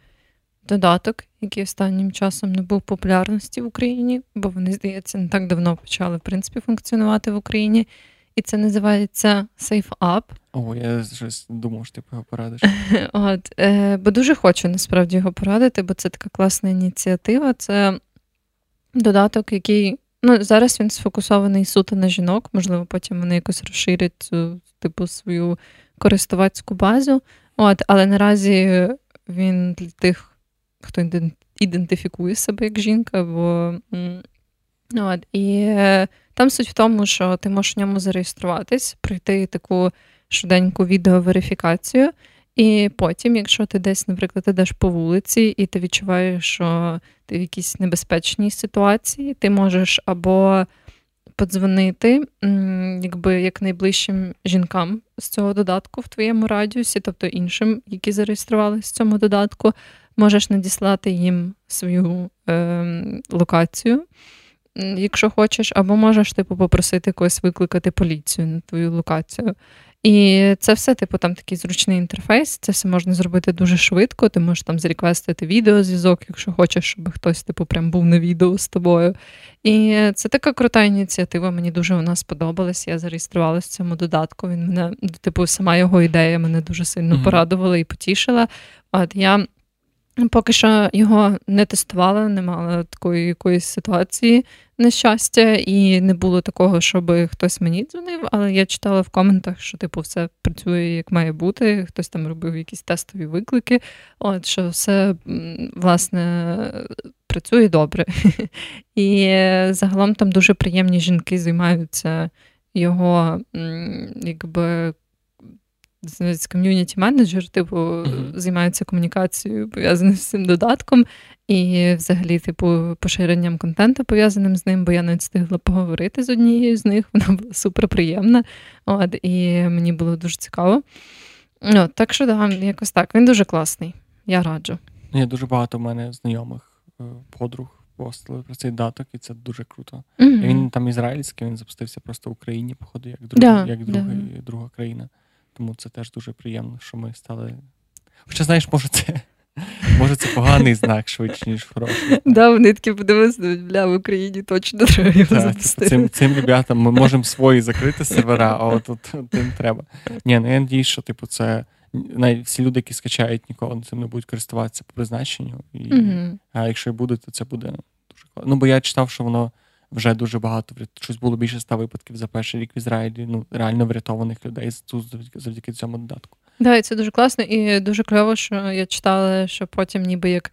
додаток, який останнім часом набув популярності в Україні, бо вони, здається, не так давно почали, в принципі, функціонувати в Україні. І це називається SafeUp. О, я щось думав, що ти його порадиш. Бо дуже хочу, насправді, його порадити, бо це така класна ініціатива. Це додаток, який... зараз він сфокусований суто на жінок. Можливо, потім вони якось розширять цю, свою користувацьку базу. Але наразі він для тих, хто ідентифікує себе як жінка, бо... І там суть в тому, що ти можеш в ньому зареєструватись, пройти таку швиденьку відеоверифікацію, і потім, якщо ти десь, наприклад, ідеш по вулиці, і ти відчуваєш, що ти в якійсь небезпечній ситуації, ти можеш або подзвонити як найближчим жінкам з цього додатку в твоєму радіусі, тобто іншим, які зареєструвалися в цьому додатку, можеш надіслати їм свою локацію, якщо хочеш, або можеш, попросити когось викликати поліцію на твою локацію. І це все, там такий зручний інтерфейс, це все можна зробити дуже швидко, ти можеш там зареквестити відеозв'язок, якщо хочеш, щоб хтось, прям був на відео з тобою. І це така крута ініціатива, мені дуже вона сподобалась, я зареєструвалася в цьому додатку, він мене, сама його ідея мене дуже сильно порадувала і потішила. Я поки що його не тестувала, не мала такої якоїсь ситуації, на щастя, і не було такого, щоб хтось мені дзвонив, але я читала в коментах, що, все працює як має бути, хтось там робив якісь тестові виклики, що все, власне, працює добре. І загалом там дуже приємні жінки займаються його, ком'юніті-менеджер, займаються комунікацією, пов'язаною з цим додатком, і взагалі, поширенням контенту, пов'язаним з ним, бо я не встигла поговорити з однією з них, вона була суперприємна, і мені було дуже цікаво. Так що, якось так, він дуже класний, я раджу. Я дуже багато в мене знайомих, подруг, постали про цей додаток, і це дуже круто. І він там ізраїльський, він запустився просто в Україні, походу, друга країна. Тому це теж дуже приємно, що ми стали... Хоча, знаєш, може це поганий знак швидше, ніж хороший. Вони такі подивилися, в Україні точно треба його запустити. Цим ребятам ми можемо свої закрити сервера, а от тим треба. Я надіюсь, що це... Навіть всі люди, які скачають, ніколи цим не будуть користуватися по призначенню. А якщо і буде, то це буде дуже класно. Бо я читав, що воно вже дуже багато, щось було більше 100 випадків за перший рік в Ізраїлі, реально врятованих людей завдяки цьому додатку. І це дуже класно, і дуже кльово, що я читала, що потім ніби як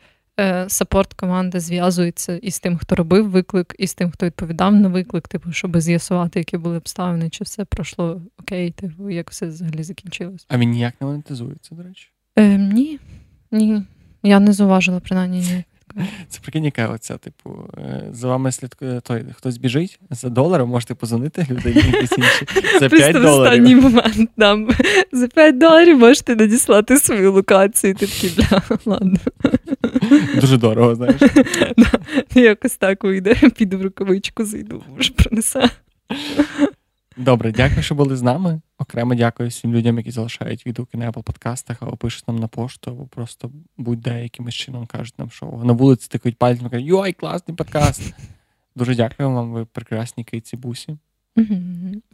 сапорт команда зв'язується із тим, хто робив виклик, і з тим, хто відповідав на виклик, щоб з'ясувати, які були обставини, чи все пройшло окей, як все взагалі закінчилось. А він ніяк не монетизується, до речі? Ні. Я не зауважила, принаймні, ні. Це прикинь, яка оця, за вами слідкує той, хтось біжить за $1, можете позвонити людей якісь інші. За $5. В останній момент там за $5 можете надіслати свою локацію. Ладно. Дуже дорого, знаєш. Якось так вийде, піду в рукавичку, зайду, може принесе. Добре, дякую, що були з нами. Окремо дякую всім людям, які залишають відгуки на Apple подкастах, або пишуть нам на пошту, або просто будь-де якимось чином кажуть нам, що на вулиці тикають пальцем, кажуть, йой, класний подкаст. Дуже дякую вам, ви прекрасні кийці-бусі.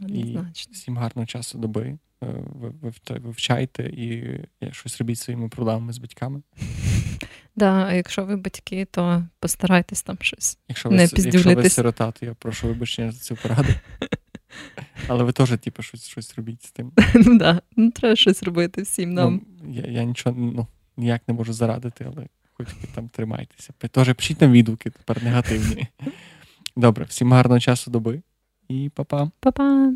І всім гарного часу доби. Ви вивчайте і щось робіть своїми проблемами з батьками. Да, а якщо ви батьки, то постарайтесь там щось не піздюлитись. Якщо ви сирота, то я прошу вибачення за цю пораду. Але ви теж, типу, щось робіть з тим. Ну да, ну треба щось робити всім нам. Ну, я нічого, ніяк не можу зарадити, але хоч там тримайтеся. Теж пишіть нам відгуки, тепер негативні. Добре, всім гарного часу доби і па-па. Па-па.